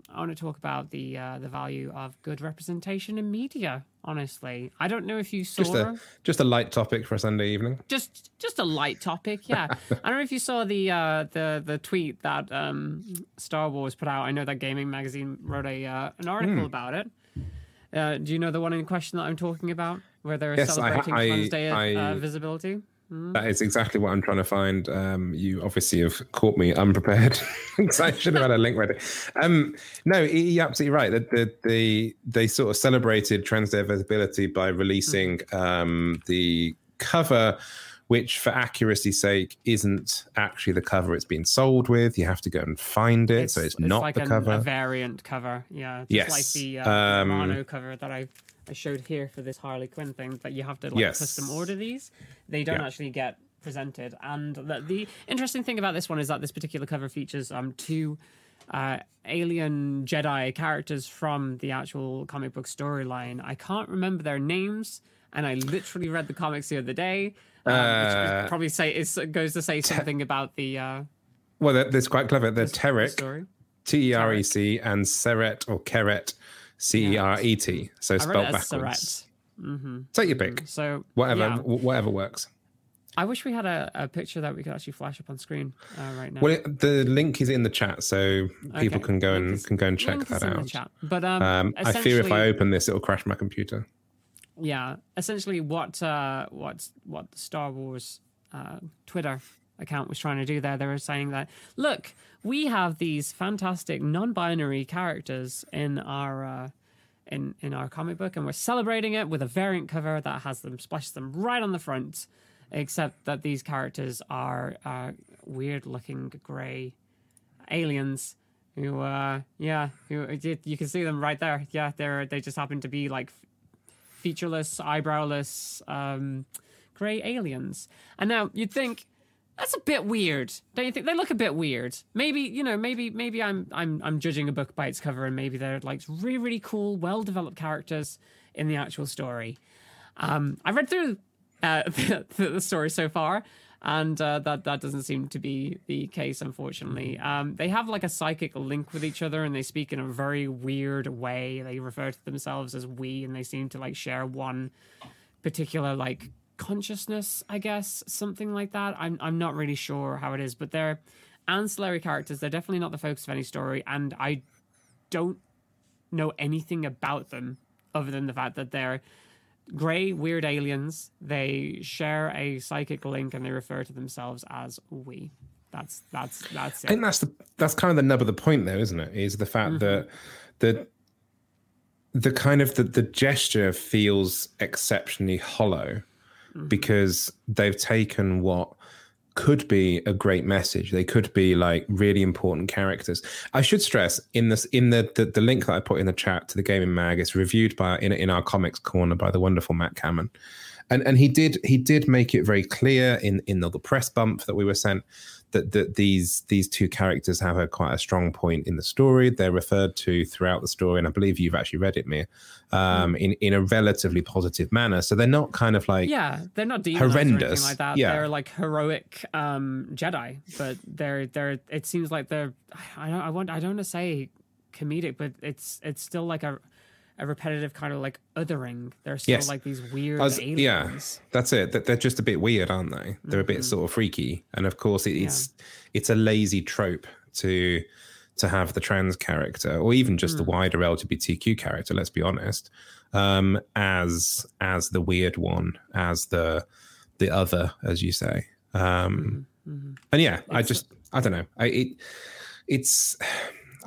value of good representation in media. Honestly, I don't know if you saw just a light topic for a Sunday evening. Just a light topic, yeah. I don't know if you saw the tweet that Star Wars put out. I know that Gayming Magazine wrote an article about it. Do you know the one in question that I'm talking about, where they're celebrating Fun Day visibility? That is exactly what I'm trying to find. You obviously have caught me unprepared because I should have had a link ready. No, you're absolutely right. They sort of celebrated Trans Day Visibility by releasing the cover, which for accuracy's sake isn't actually the cover it's been sold with. You have to go and find it, so it's not like the cover. A variant cover, yeah. Like the Romano cover that I showed here for this Harley Quinn thing, that you have to custom order these. They don't actually get presented. And the interesting thing about this one is that this particular cover features two alien Jedi characters from the actual comic book storyline. I can't remember their names, and I literally read the comics the other day. Which probably goes to say something about the... well, that's quite clever. They're Terek, T-E-R-E-C, and Seret or Keret, C-E-R-E-T, so spelled backwards. Take your pick. So whatever works. I wish we had a picture that we could actually flash up on screen right now. Well, the link is in the chat, so people can go and check that out. But I fear if I open this, it'll crash my computer. Yeah, essentially, what the Star Wars Twitter account was trying to do there, they were saying that, look, we have these fantastic non-binary characters in our in our comic book, and we're celebrating it with a variant cover that has them, splashes them right on the front, except that these characters are weird-looking grey aliens who you can see them right there. Yeah, they just happen to be like featureless, eyebrowless grey aliens. And now you'd think, that's a bit weird, don't you think? They look a bit weird. Maybe, maybe I'm judging a book by its cover, and maybe they're like really, really cool, well-developed characters in the actual story. I read through the story so far. And that doesn't seem to be the case, unfortunately. They have like a psychic link with each other, and they speak in a very weird way. They refer to themselves as we, and they seem to like share one particular like consciousness, I guess, something like that. I'm not really sure how it is, but they're ancillary characters. They're definitely not the focus of any story, and I don't know anything about them other than the fact that they're grey, weird aliens. They share a psychic link, and they refer to themselves as we. That's it. And that's kind of the nub of the point, though, isn't it? Is the fact that the kind of the gesture feels exceptionally hollow because they've taken what could be a great message. They could be like really important characters. I should stress in the link that I put in the chat to the Gaming Mag, it's reviewed by in our comics corner by the wonderful Matt Cameron, and he did make it very clear in the press bump that we were sent that these two characters have quite a strong point in the story. They're referred to throughout the story, and I believe you've actually read it, Mia, in a relatively positive manner. So they're not kind of like they're not demonized or anything like that. Yeah. They're like heroic Jedi, but they're it seems like they're I don't want to say comedic, but it's still like a repetitive kind of like othering. They're still like these weird aliens. Yeah, that's it. They're just a bit weird, aren't they? They're a bit sort of freaky. And of course, it's a lazy trope to have the trans character, or even just the wider LGBTQ character, let's be honest, as the weird one, as the other, as you say. And I don't know. I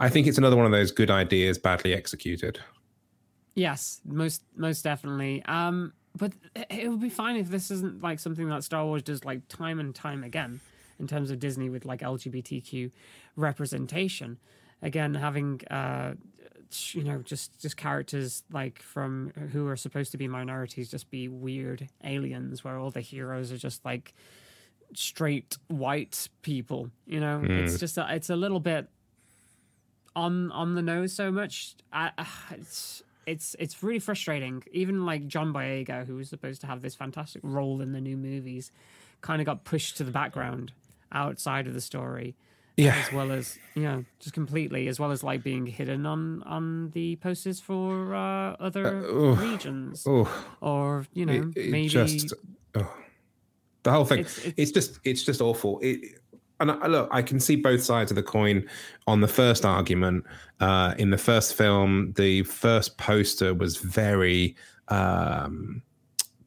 think it's another one of those good ideas badly executed. Yes, most definitely. But it would be fine if this isn't like something that Star Wars does like time and time again in terms of Disney with like LGBTQ representation. Again, having just characters like from who are supposed to be minorities just be weird aliens, where all the heroes are just like straight white people. You know, it's just it's a little bit on the nose so much. It's really frustrating. Even like John Boyega, who was supposed to have this fantastic role in the new movies, kind of got pushed to the background outside of the story, as well as just completely, as well as like being hidden on the posters for other regions, or maybe just the whole thing. It's just awful. And look, I can see both sides of the coin on the first argument. In the first film, the first poster was very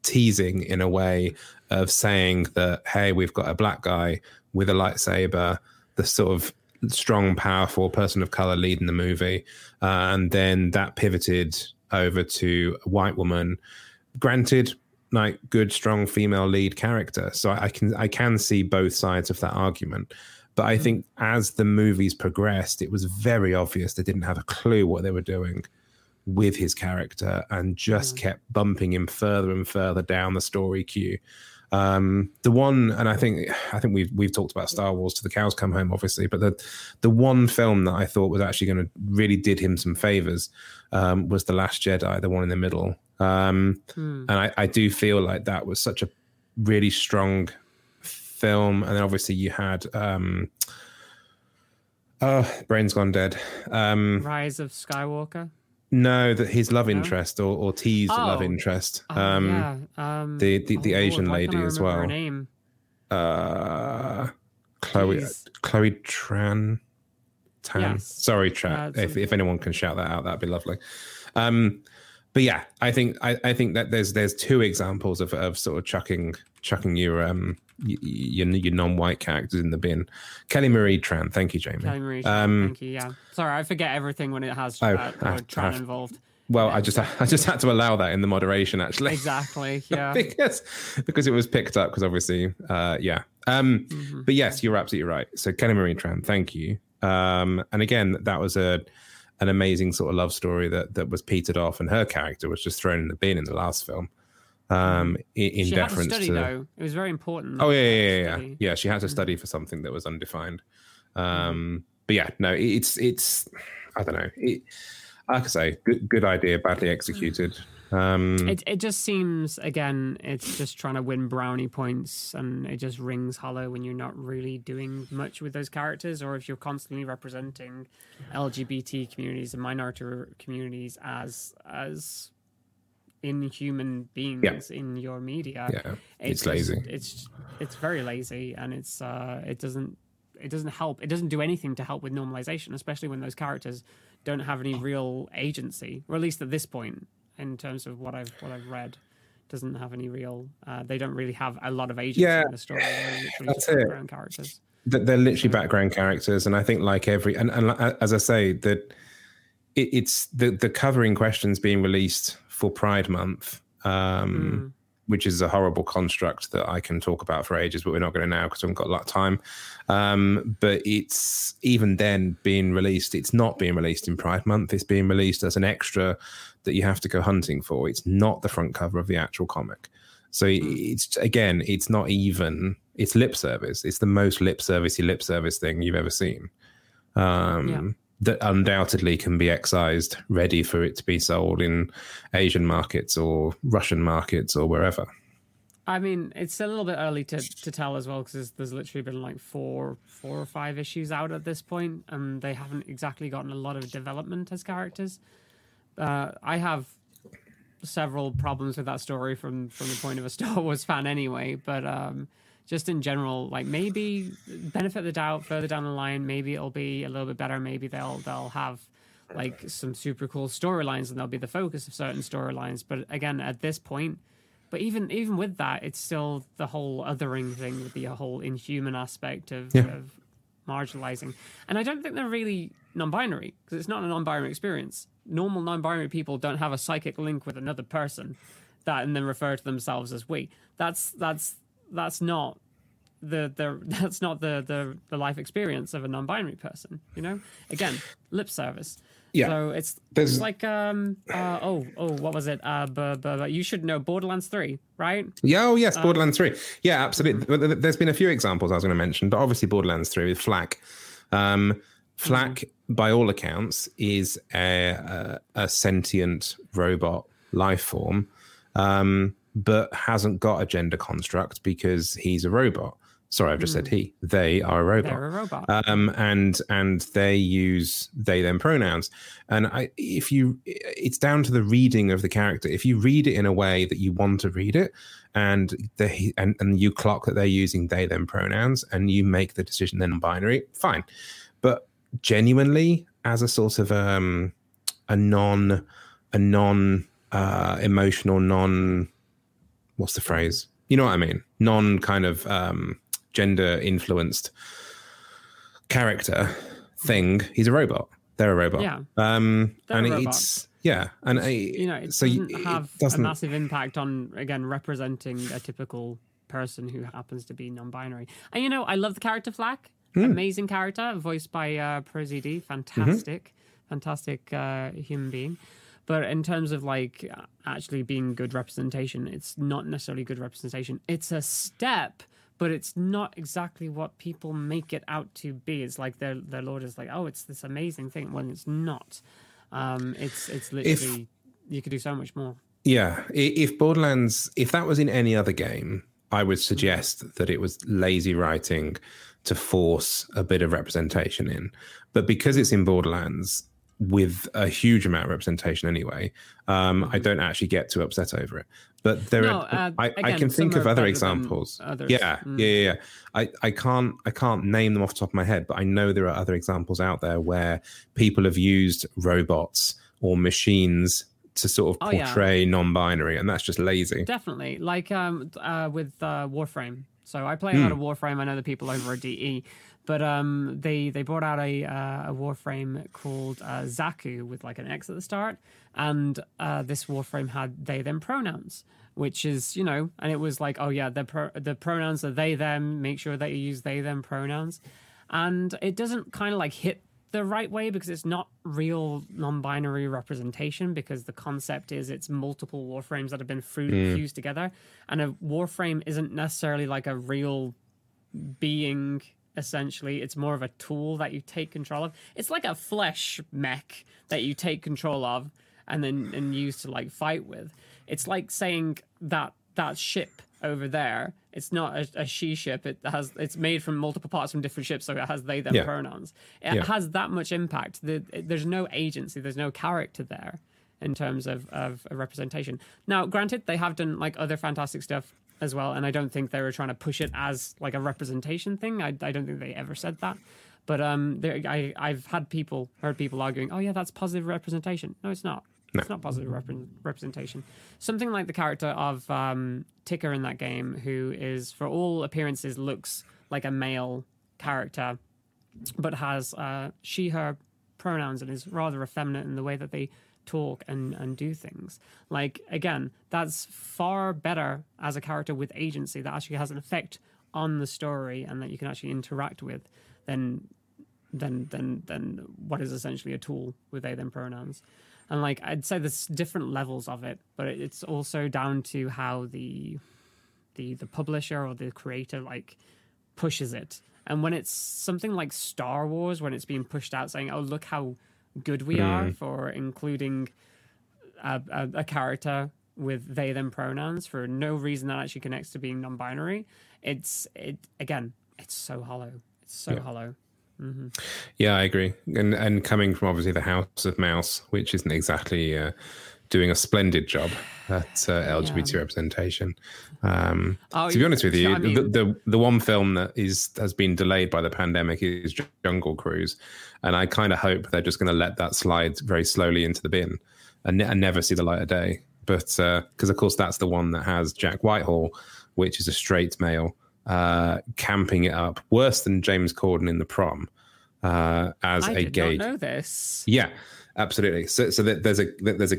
teasing in a way of saying that, hey, we've got a black guy with a lightsaber, the sort of strong, powerful person of color leading the movie. And then that pivoted over to a white woman. Granted, like good, strong female lead character. So I can see both sides of that argument. But I think as the movies progressed, it was very obvious they didn't have a clue what they were doing with his character, and just kept bumping him further and further down the story queue. The one, and I think we've talked about Star Wars to the cows come home, obviously, but the one film that I thought was actually going to really did him some favors was The Last Jedi, the one in the middle. And I do feel like that was such a really strong film. And then obviously you had brain's gone dead. Rise of Skywalker. No, that his love interest or T's love interest. The Asian lady as well. Her name? Chloe Tan. Yes. Sorry, Tran. If anyone can shout that out, that'd be lovely. But yeah, I think that there's two examples of sort of chucking your non-white characters in the bin. Kelly Marie Tran, thank you, Jamie. Kelly Marie Tran, thank you. Yeah, sorry, I forget everything when it has Tran involved. Well, yeah. I just had to allow that in the moderation, actually. Exactly. Yeah. because it was picked up because obviously, But yes, you're absolutely right. So Kelly Marie Tran, thank you. And again, that was an amazing sort of love story that was petered off, and her character was just thrown in the bin in the last film. In she deference had to study, to though. It was very important. She had to study for something that was undefined. But yeah, no, it's I don't know. Like I say, good idea, badly executed. It just seems, again, it's just trying to win brownie points, and it just rings hollow when you're not really doing much with those characters, or if you're constantly representing LGBT communities and minority communities as inhuman beings in your media. Yeah. It's lazy. It's very lazy, and it doesn't help. It doesn't do anything to help with normalization, especially when those characters don't have any real agency, or at least at this point. In terms of what I've read, doesn't have any real. They don't really have a lot of agency in the story. They're literally just background characters. They're literally background characters, and I think like and as I say that it's the covering questions being released for Pride Month, which is a horrible construct that I can talk about for ages, but we're not going to now because we haven't got a lot of time. But it's even then being released. It's not being released in Pride Month. It's being released as an extra that you have to go hunting for. It's not the front cover of the actual comic. So it's, again, it's not even, it's lip service. It's the most lip service thing you've ever seen. That undoubtedly can be excised, ready for it to be sold in Asian markets or Russian markets or wherever. I mean, it's a little bit early to tell as well, because there's literally been like four or five issues out at this point, and they haven't exactly gotten a lot of development as characters. I have several problems with that story from the point of a Star Wars fan anyway, but just in general, like, maybe benefit the doubt further down the line, maybe it'll be a little bit better, maybe they'll have like some super cool storylines and they'll be the focus of certain storylines. But again, at this point, but even with that, it's still the whole othering thing with the whole inhuman aspect of marginalizing. And I don't think they're really non-binary, because it's not a non-binary experience. Normal non-binary people don't have a psychic link with another person that and then refer to themselves as we. That's not the life experience of a non-binary person, you know? Again, lip service. Yeah. So it's like what was it? You should know Borderlands 3, right? Yeah, oh yes, Borderlands 3. Yeah, absolutely. There's been a few examples I was going to mention, but obviously Borderlands 3 with FLAC. FLAC, by all accounts, is a sentient robot life form, but hasn't got a gender construct because he's a robot. Sorry, I've just said he. They are a robot. They're a robot. And they use they/them pronouns. And it's down to the reading of the character. If you read it in a way that you want to read it, and you clock that they're using they/them pronouns, and you make the decision then binary, fine. But genuinely, as a sort of a non-emotional, what's the phrase? You know what I mean? Non kind of gender influenced character thing. He's a robot. They're a robot. Yeah. It doesn't have a massive impact on, again, representing a typical person who happens to be non-binary. And I love the character FLAC. Amazing character, voiced by Prezi D. Fantastic human being. But in terms of like actually being good representation, it's not necessarily good representation. It's a step, but it's not exactly what people make it out to be. It's like their lord is like, oh, it's this amazing thing, when it's not. It's literally, you could do so much more. Yeah, if Borderlands, if that was in any other game, I would suggest that it was lazy writing to force a bit of representation in. But because it's in Borderlands with a huge amount of representation anyway, I don't actually get too upset over it. But I can think of other examples. Yeah. I can't name them off the top of my head, but I know there are other examples out there where people have used robots or machines to sort of portray non-binary, and that's just lazy. Definitely. Like with Warframe. So I play a lot of Warframe. I know the people over at DE, but they brought out a Warframe called Zaku with like an X at the start, and this Warframe had they/them pronouns, which is and it was like, oh yeah, the pronouns are they/them. Make sure that you use they/them pronouns, and it doesn't kind of like hit the right way because it's not real non-binary representation, because the concept is it's multiple Warframes that have been fused together, and a Warframe isn't necessarily like a real being. Essentially, it's more of a tool that you take control of. It's like a flesh mech that you take control of and use to like fight with. It's like saying that that ship over there, it's not a she ship. It's made from multiple parts from different ships, so it has they them pronouns. It has that much impact. There's no agency. There's no character there in terms of representation. Now, granted, they have done like other fantastic stuff as well, and I don't think they were trying to push it as like a representation thing. I don't think they ever said that. But I've heard people arguing, oh yeah, that's positive representation. No, it's not. No. It's not positive representation. Something like the character of Ticker in that game, who is, for all appearances, looks like a male character, but has she/her pronouns and is rather effeminate in the way that they talk and do things. Like, again, that's far better as a character with agency that actually has an effect on the story and that you can actually interact with than what is essentially a tool with they them pronouns. And like, I'd say there's different levels of it, but it's also down to how the publisher or the creator like pushes it. And when it's something like Star Wars, when it's being pushed out saying, oh, look how good we are for including a character with they them pronouns for no reason that actually connects to being non-binary, it's so hollow. It's so hollow. Mm-hmm. Yeah, I agree. And coming from obviously the House of Mouse, which isn't exactly doing a splendid job at LGBT representation. To be honest with you, the one film that has been delayed by the pandemic is Jungle Cruise, and I kind of hope they're just going to let that slide very slowly into the bin and never see the light of day. But because of course that's the one that has Jack Whitehall, which is a straight male, camping it up worse than James Corden in The Prom as a gay. I did not know this. Yeah, absolutely. So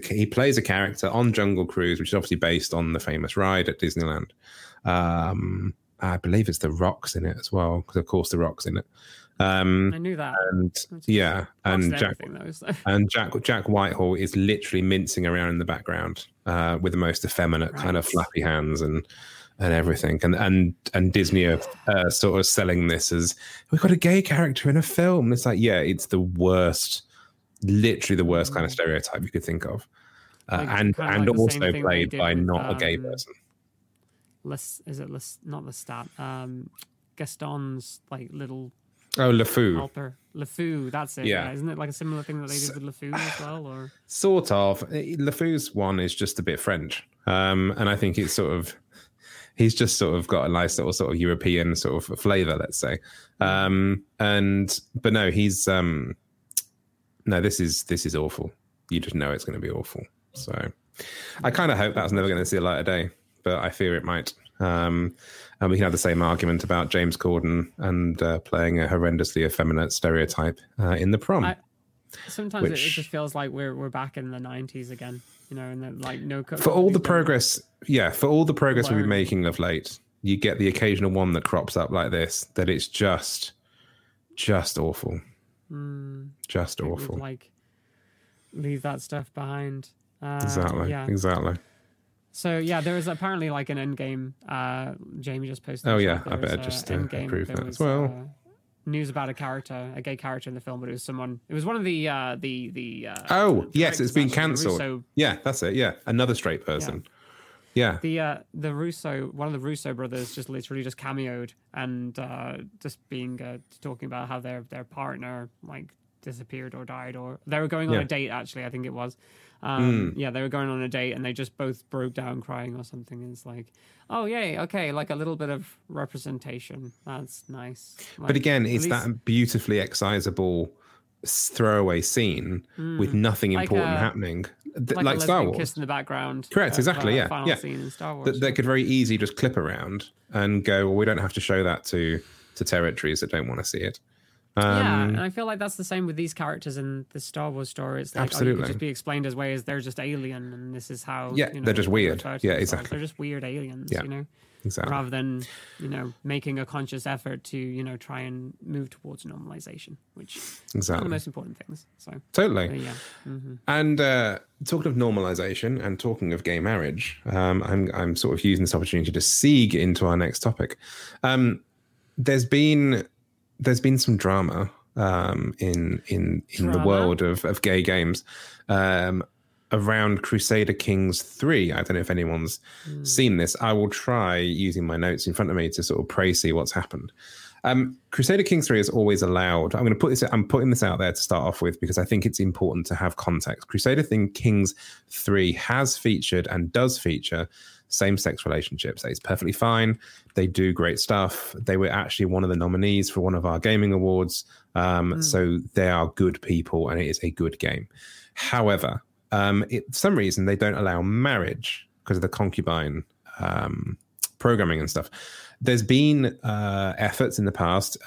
he plays a character on Jungle Cruise, which is obviously based on the famous ride at Disneyland. I believe it's The Rock's in it as well, because of course The Rock's in it. I knew that. Jack Whitehall is literally mincing around in the background with the most effeminate kind of flappy hands and everything, and Disney are sort of selling this as we've got a gay character in a film. It's like, yeah, it's the worst, literally the worst kind of stereotype you could think of, and also played by not a gay person. Gaston's like little Lefou helper. Lefou, that's it. Yeah, isn't it like a similar thing that they did with Lefou as well? Or sort of. Lefou's one is just a bit French, and I think it's sort of. He's just sort of got a nice little sort of European sort of flavour, let's say. This is awful. You just know it's going to be awful. So I kind of hope that's never going to see the light of day, but I fear it might. And we can have the same argument about James Corden and playing a horrendously effeminate stereotype in The Prom. Sometimes it just feels like we're back in the 90s again. You know, and then like for all the progress we've been making of late, you get the occasional one that crops up like this, that it's just awful, just awful. Like, leave that stuff behind. Exactly. So yeah, there was apparently like an end game. Jamie just posted. Oh yeah, I better just improve that as well. News about a gay character in the film, but it was someone. It was one of the oh yes, it's been cancelled. Yeah, that's it. Yeah, another straight person. Yeah. The Russo, one of the Russo brothers, just literally just cameoed and just being talking about how their partner like disappeared or died, or they were going on a date. Actually, I think it was. They were going on a date and they just both broke down crying or something. And it's like, oh, yay, okay, like a little bit of representation. That's nice. Like, but again, it's that beautifully excisable throwaway scene with nothing like important happening. Like Star Wars. Kiss in the background. Correct, exactly, yeah. Final scene in Star Wars. They could very easily just clip around and go, well, we don't have to show that to territories that don't want to see it. And I feel like that's the same with these characters in the Star Wars story. It's like, absolutely, it could just be explained as ways they're just alien, and this is how they're just weird. Yeah, exactly. They're just weird aliens, exactly. Rather than making a conscious effort to try and move towards normalization, which is one of the most important things. So totally, And talking of normalization and talking of gay marriage, I'm sort of using this opportunity to segue into our next topic. There's been some drama in the world of gay games. around Crusader Kings 3. I don't know if anyone's seen this. I will try using my notes in front of me to sort of see what's happened. Crusader Kings 3 is always allowed. I'm going to put this. I'm putting this out there to start off with because I think it's important to have context. Crusader Kings 3 has featured and does feature same-sex relationships. It's perfectly fine. They do great stuff. They were actually one of the nominees for one of our gaming awards. So they are good people, and it is a good game. However, for some reason they don't allow marriage because of the concubine programming and stuff. There's been efforts in the past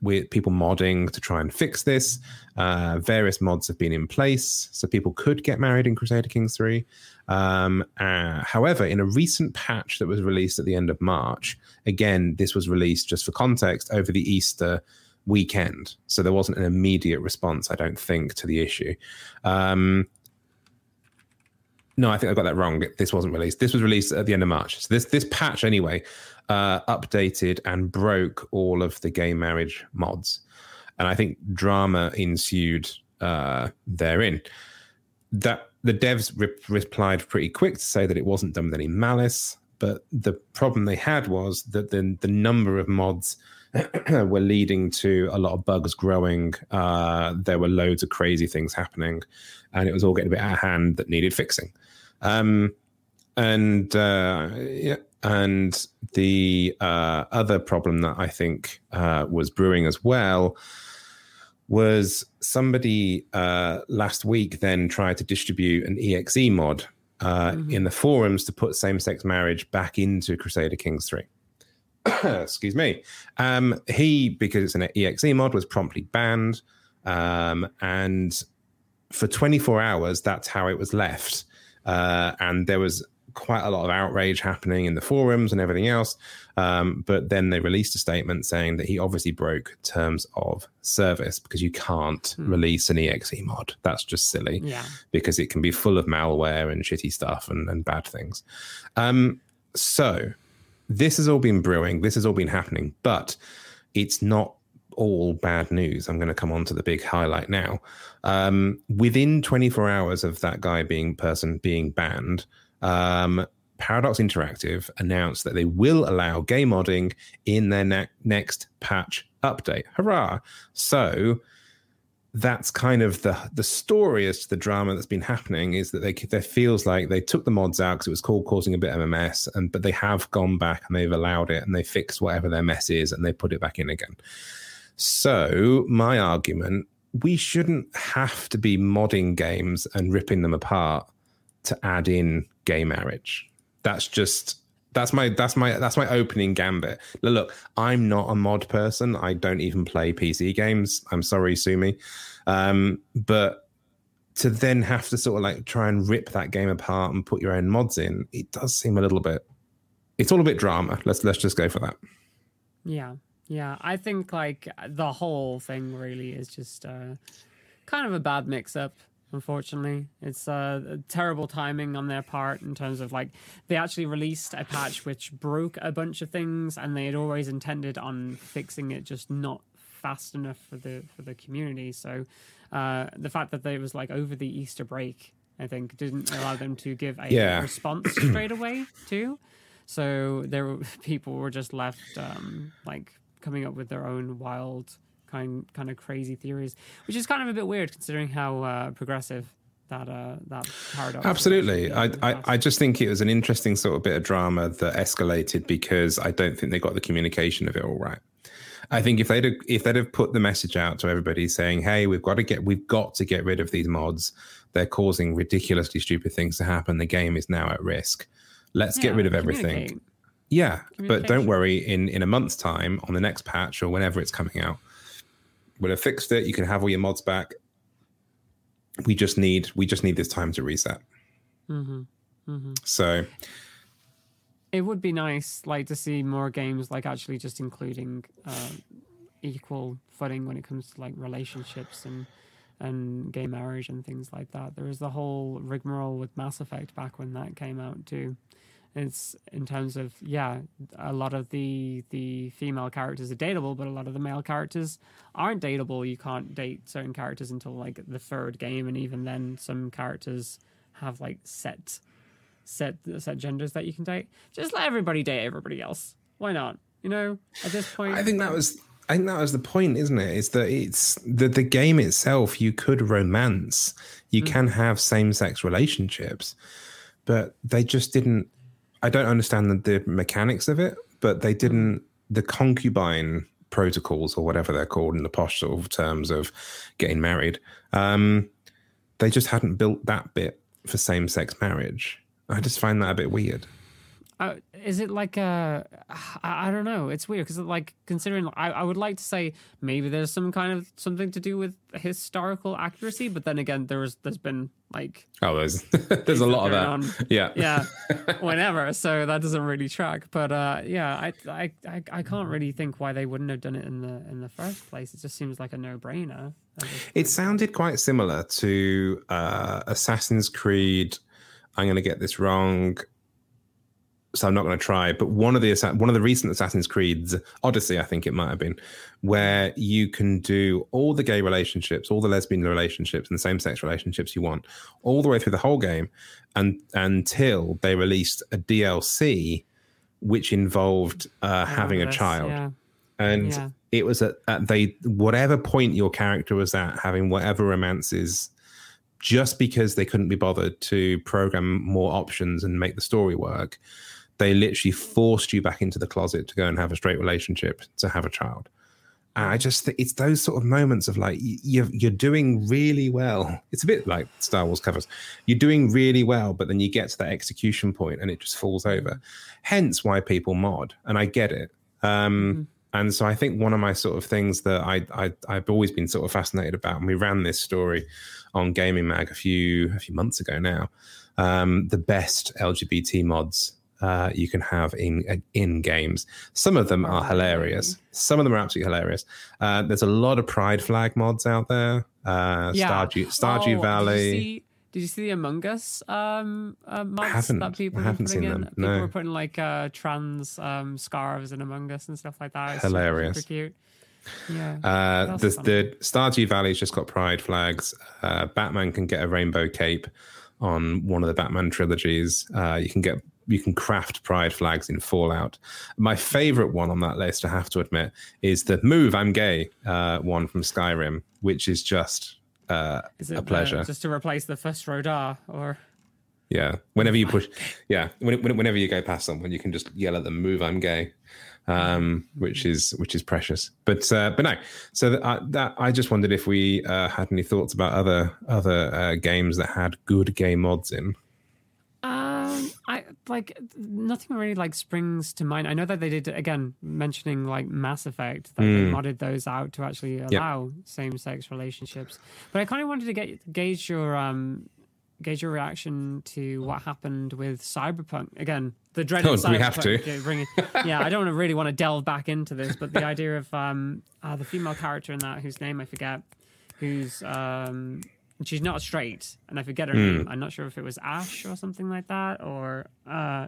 with people modding to try and fix this. Various mods have been in place, so people could get married in Crusader Kings 3. However, in a recent patch that was released at the end of March, again, this was released just for context over the Easter weekend. So there wasn't an immediate response, I don't think, to the issue. No, I think I got that wrong. This wasn't released. This was released at the end of March. So this patch, anyway, updated and broke all of the gay marriage mods. And I think drama ensued therein. That the devs replied pretty quick to say that it wasn't done with any malice. But the problem they had was that the number of mods were leading to a lot of bugs growing. There were loads of crazy things happening, and it was all getting a bit out of hand that needed fixing. And the other problem that I think was brewing as well was somebody last week then tried to distribute an EXE mod in the forums to put same-sex marriage back into Crusader Kings 3. Excuse me. He, because it's an EXE mod, was promptly banned. And for 24 hours, that's how it was left. And there was quite a lot of outrage happening in the forums and everything else. But then they released a statement saying that he obviously broke terms of service because you can't release an EXE mod. That's just silly because it can be full of malware and shitty stuff and bad things. So this has all been brewing. This has all been happening, but it's not all bad news. I'm going to come on to the big highlight now. Within 24 hours of that guy being banned, Paradox Interactive announced that they will allow gay modding in their next patch update. Hurrah! So that's kind of the story as to the drama that's been happening, is that they feels like they took the mods out because it was causing a bit of a mess, but they have gone back and they've allowed it and they fixed whatever their mess is and they put it back in again. So my argument, we shouldn't have to be modding games and ripping them apart to add in gay marriage. That's my opening gambit. Look, I'm not a mod person. I don't even play PC games. I'm sorry, sue me. But to then have to sort of like try and rip that game apart and put your own mods in, it does seem a little bit. It's all a bit drama. Let's just go for that. Yeah. I think like the whole thing really is just kind of a bad mix-up. Unfortunately, it's terrible timing on their part in terms of like they actually released a patch which broke a bunch of things, and they had always intended on fixing it, just not fast enough for the community. So the fact that it was like over the Easter break, I think, didn't allow them to give a response straight away too. So people were just left like coming up with their own wild kind of crazy theories, which is kind of a bit weird considering how progressive that Paradox absolutely is. I just think it was an interesting sort of bit of drama that escalated because I don't think they got the communication of it all right. I think if they'd have put the message out to everybody saying, hey, we've got to get rid of these mods, they're causing ridiculously stupid things to happen, the game is now at risk, let's get rid of everything. But don't worry, in a month's time on the next patch or whenever it's coming out, we'll have fixed it. You can have all your mods back. We just need this time to reset. So it would be nice, like, to see more games like actually just including equal footing when it comes to like relationships and gay marriage and things like that. There was the whole rigmarole with Mass Effect back when that came out too. It's in terms of, a lot of the female characters are dateable, but a lot of the male characters aren't dateable. You can't date certain characters until like the third game, and even then some characters have like set genders that you can date. Just let everybody date everybody else. Why not? You know, at this point, I think that was the point, isn't it? It's that it's the game itself. You could romance. You can have same-sex relationships, but they just didn't. I don't understand the mechanics of it, but they didn't. The concubine protocols, or whatever they're called in the posh sort of terms of getting married, they just hadn't built that bit for same-sex marriage. I just find that a bit weird. Is it like a... I don't know. It's weird because, like, considering... I would like to say maybe there's some kind of... something to do with historical accuracy, but then again, there's been, like... Oh, there's a lot of that. Yeah. Whenever, so that doesn't really track. But, yeah, I can't really think why they wouldn't have done it in the first place. It just seems like a no-brainer. It sounded quite similar to Assassin's Creed... I'm going to get this wrong, so I'm not going to try. But one of the recent Assassin's Creeds, Odyssey, I think it might have been, where you can do all the gay relationships, all the lesbian relationships, and the same-sex relationships you want, all the way through the whole game, and until they released a DLC which involved having a child. Yeah. And it was at whatever point your character was at, having whatever romances. Just because they couldn't be bothered to program more options and make the story work, they literally forced you back into the closet to go and have a straight relationship, to have a child. And I just think it's those sort of moments of like, you're doing really well. It's a bit like Star Wars covers. You're doing really well, but then you get to that execution point and it just falls over. Hence why people mod, and I get it. And so I think one of my sort of things that I've always been sort of fascinated about, and we ran this story on Gayming Mag a few months ago now, the best LGBT mods you can have in games. Some of them are hilarious. Some of them are absolutely hilarious. There's a lot of Pride flag mods out there. Stardew Valley. Did you see the Among Us mods that people have been putting in? People were putting like trans scarves in Among Us and stuff like that. It's hilarious. Super cute. Yeah. The Stardew Valley's just got pride flags. Batman can get a rainbow cape on one of the Batman trilogies. You can craft pride flags in Fallout. My favorite one on that list, I have to admit, is the "Move, I'm Gay" one from Skyrim, which is just... a pleasure. Just to replace the first Rodar, or whenever you push, whenever you go past someone, you can just yell at them, "Move, I'm gay," which is precious. But no, so that I just wondered if we had any thoughts about other games that had good gay mods in. I like nothing really like springs to mind. I know that they did, again, mentioning like Mass Effect, that they modded those out to actually allow same-sex relationships. But I kind of wanted to gauge your reaction to what happened with Cyberpunk. Again, the dreaded Cyberpunk. We have to. I don't really want to delve back into this, but the idea of the female character in that, whose name I forget, who's... she's not straight, and I forget her name. I'm not sure if it was Ash or something like that, or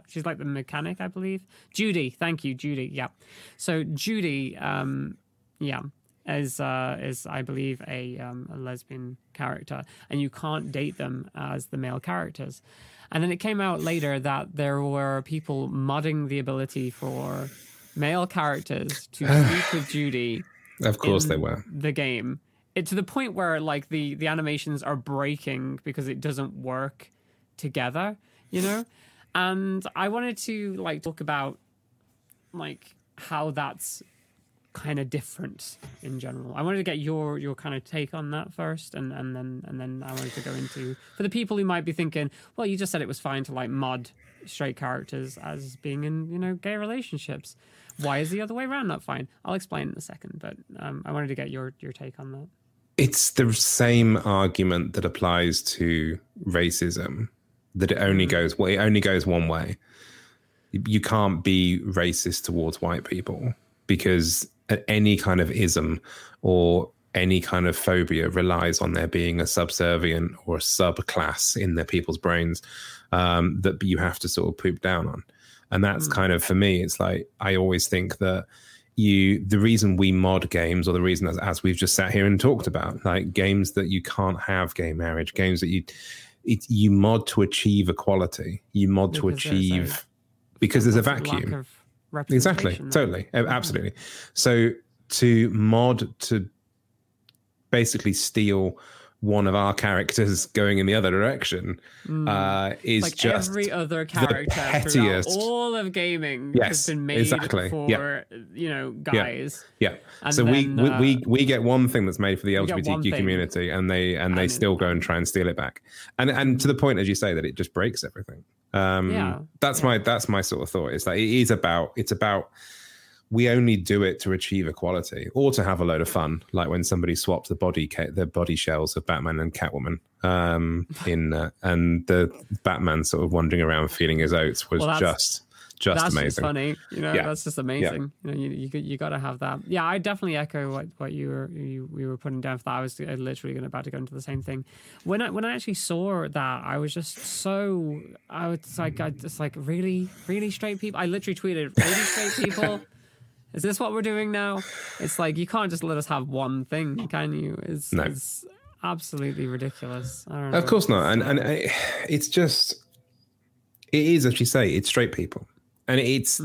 she's like the mechanic, I believe. Judy, thank you, Judy. Yeah, so Judy, is I believe a lesbian character, and you can't date them as the male characters. And then it came out later that there were people modding the ability for male characters to speak with Judy. Of course, they were the game. It, to the point where like the animations are breaking because it doesn't work together, you know? And I wanted to like talk about like how that's kind of different in general. I wanted to get your kind of take on that first, and then I wanted to go into, for the people who might be thinking, well, you just said it was fine to like mod straight characters as being in, you know, gay relationships. Why is the other way around not fine? I'll explain in a second, but I wanted to get your take on that. It's the same argument that applies to racism, that it only goes one way. You can't be racist towards white people, because any kind of ism or any kind of phobia relies on there being a subservient or a subclass in the people's brains that you have to sort of poop down on. And that's kind of, for me, it's like, I always think that the reason we mod games, or the reason as we've just sat here and talked about, like games that you can't have gay marriage, games that you you mod to achieve equality. You mod because to achieve because there's a vacuum. Exactly. Right? Totally. Absolutely. So to mod to basically steal one of our characters going in the other direction is like just every other character throughout all of gaming has been made for you know guys. Yeah. And so then, we get one thing that's made for the LGBTQ community, and they still go and try and steal it back. And to the point, as you say, that it just breaks everything. That's my sort of thought. It's like it's about we only do it to achieve equality or to have a load of fun, like when somebody swapped the body shells of Batman and Catwoman and the Batman sort of wandering around feeling his oats was just amazing. That's just funny. You know, that's just amazing. Yeah. You know, you got to have that. Yeah, I definitely echo what you were putting down for that. I was literally about to go into the same thing. When I actually saw that, I was just so... I was like, really? Really straight people? I literally tweeted, really straight people? Is this what we're doing now? It's like, you can't just let us have one thing, can you? It's absolutely ridiculous. I don't know. Of course not. And it's just... It is, as you say, it's straight people. And it's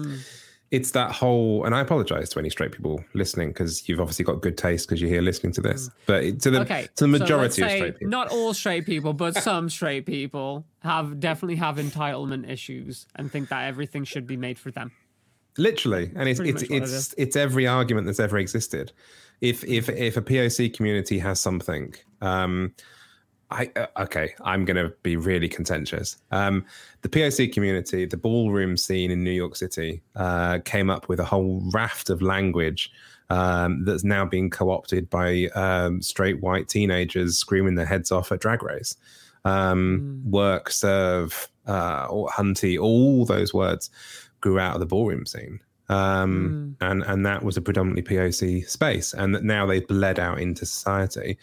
that whole... And I apologise to any straight people listening, because you've obviously got good taste because you're here listening to this. But to the majority of straight people... Not all straight people, but some straight people definitely have entitlement issues and think that everything should be made for them. Literally, and it's every argument that's ever existed. If a POC community has something, I'm going to be really contentious. The POC community, the ballroom scene in New York City, came up with a whole raft of language that's now being co-opted by straight white teenagers screaming their heads off at Drag Race. Work, serve, or hunty, all those words grew out of the ballroom scene. And that was a predominantly POC space. And that now they've bled out into society.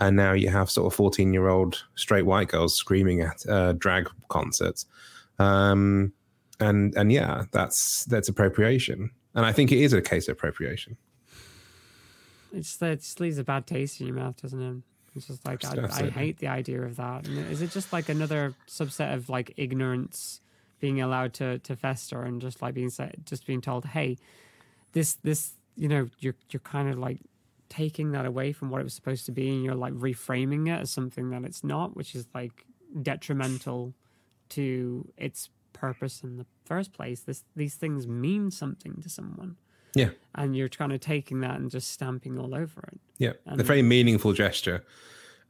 And now you have sort of 14-year-old straight white girls screaming at drag concerts. That's appropriation. And I think it is a case of appropriation. It just leaves a bad taste in your mouth, doesn't it? It's just like, I hate the idea of that. And is it just like another subset of like ignorance being allowed to fester and just like being told, hey, this you know, you're kind of like taking that away from what it was supposed to be, and you're like reframing it as something that it's not, which is like detrimental to its purpose in the first place. These things mean something to someone. Yeah. And you're kind of taking that and just stamping all over it. Yeah. And a very meaningful gesture,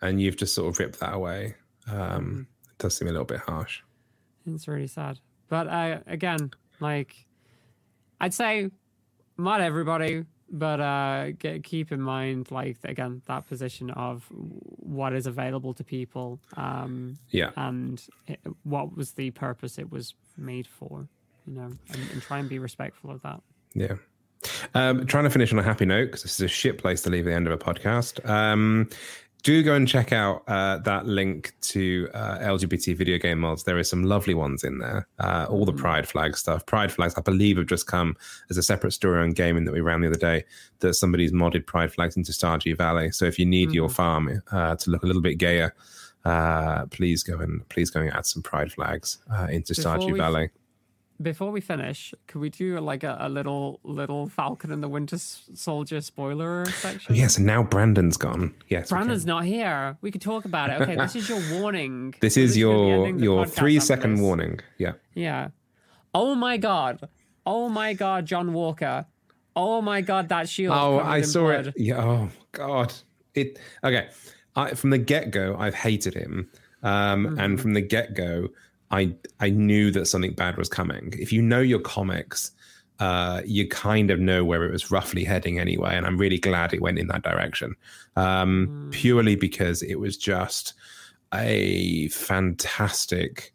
and you've just sort of ripped that away. It does seem a little bit harsh. It's really sad. But again, like, I'd say not everybody, but keep in mind, like, again, that position of what is available to people and what was the purpose it was made for, you know, and try and be respectful of that. Yeah. Trying to finish on a happy note, because this is a shit place to leave at the end of a podcast. Do go and check out that link to LGBT video game mods. There is some lovely ones in there. All the Pride Flag stuff. Pride Flags, I believe, have just come as a separate story on gaming that we ran the other day, that somebody's modded Pride Flags into Stardew Valley. So if you need your farm to look a little bit gayer, please go and add some Pride Flags into Stardew Valley. Before we finish, can we do like a little Falcon and the Winter Soldier spoiler section? Yes, and now Brandon's gone. Yes, Brandon's not here. We could talk about it. Okay, this is your warning. This is your 3-second warning. Yeah. Yeah. Oh my god. Oh my god, John Walker. Oh my god, that shield. Oh, I saw it. Yeah. Oh god. From the get-go, I've hated him. And from the get-go, I knew that something bad was coming. If you know your comics, you kind of know where it was roughly heading anyway, and I'm really glad it went in that direction, purely because it was just a fantastic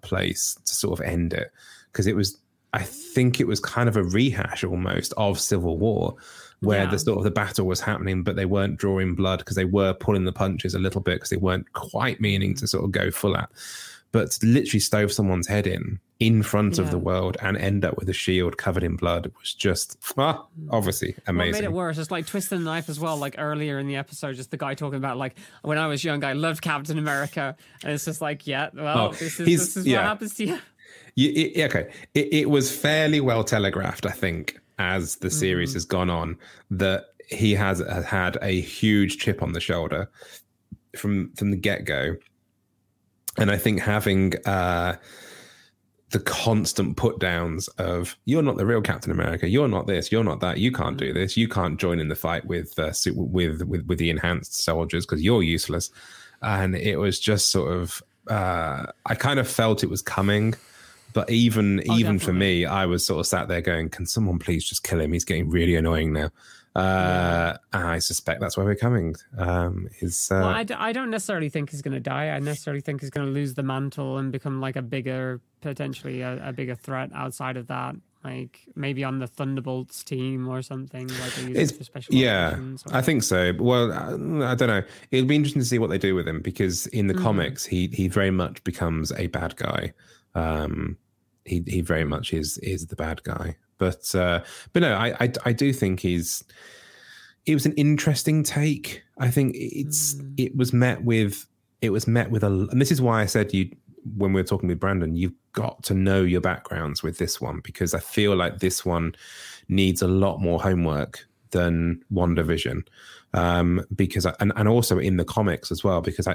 place to sort of end it, because it was, I think it was kind of a rehash almost of Civil War, where the sort of the battle was happening, but they weren't drawing blood, because they were pulling the punches a little bit, because they weren't quite meaning to sort of go full at. But to literally stove someone's head in in front of the world and end up with a shield covered in blood was just obviously amazing. What made it worse is like twisting the knife as well, like earlier in the episode, just the guy talking about like, when I was young I loved Captain America, and it's just like this is what happens to you. It was fairly well telegraphed, I think, as the series has gone on, that he has had a huge chip on the shoulder from the get-go. And I think having the constant put-downs of, you're not the real Captain America, you're not this, you're not that, you can't do this, you can't join in the fight with the enhanced soldiers because you're useless. And it was just sort of, I kind of felt it was coming. But even for me, I was sort of sat there going, can someone please just kill him? He's getting really annoying now. And I suspect that's where we're coming. I don't necessarily think he's going to die. I necessarily think he's going to lose the mantle and become like potentially a bigger threat outside of that. Like maybe on the Thunderbolts team or something. Like it's for special operations. I think so. Well, I don't know. It'll be interesting to see what they do with him, because in the comics, he very much becomes a bad guy. He very much is the bad guy, but no, I do think it was an interesting take. I think it was met with and this is why I said, you, when we were talking with Brandon, you've got to know your backgrounds with this one, because I feel like this one needs a lot more homework than WandaVision, because and also in the comics as well, because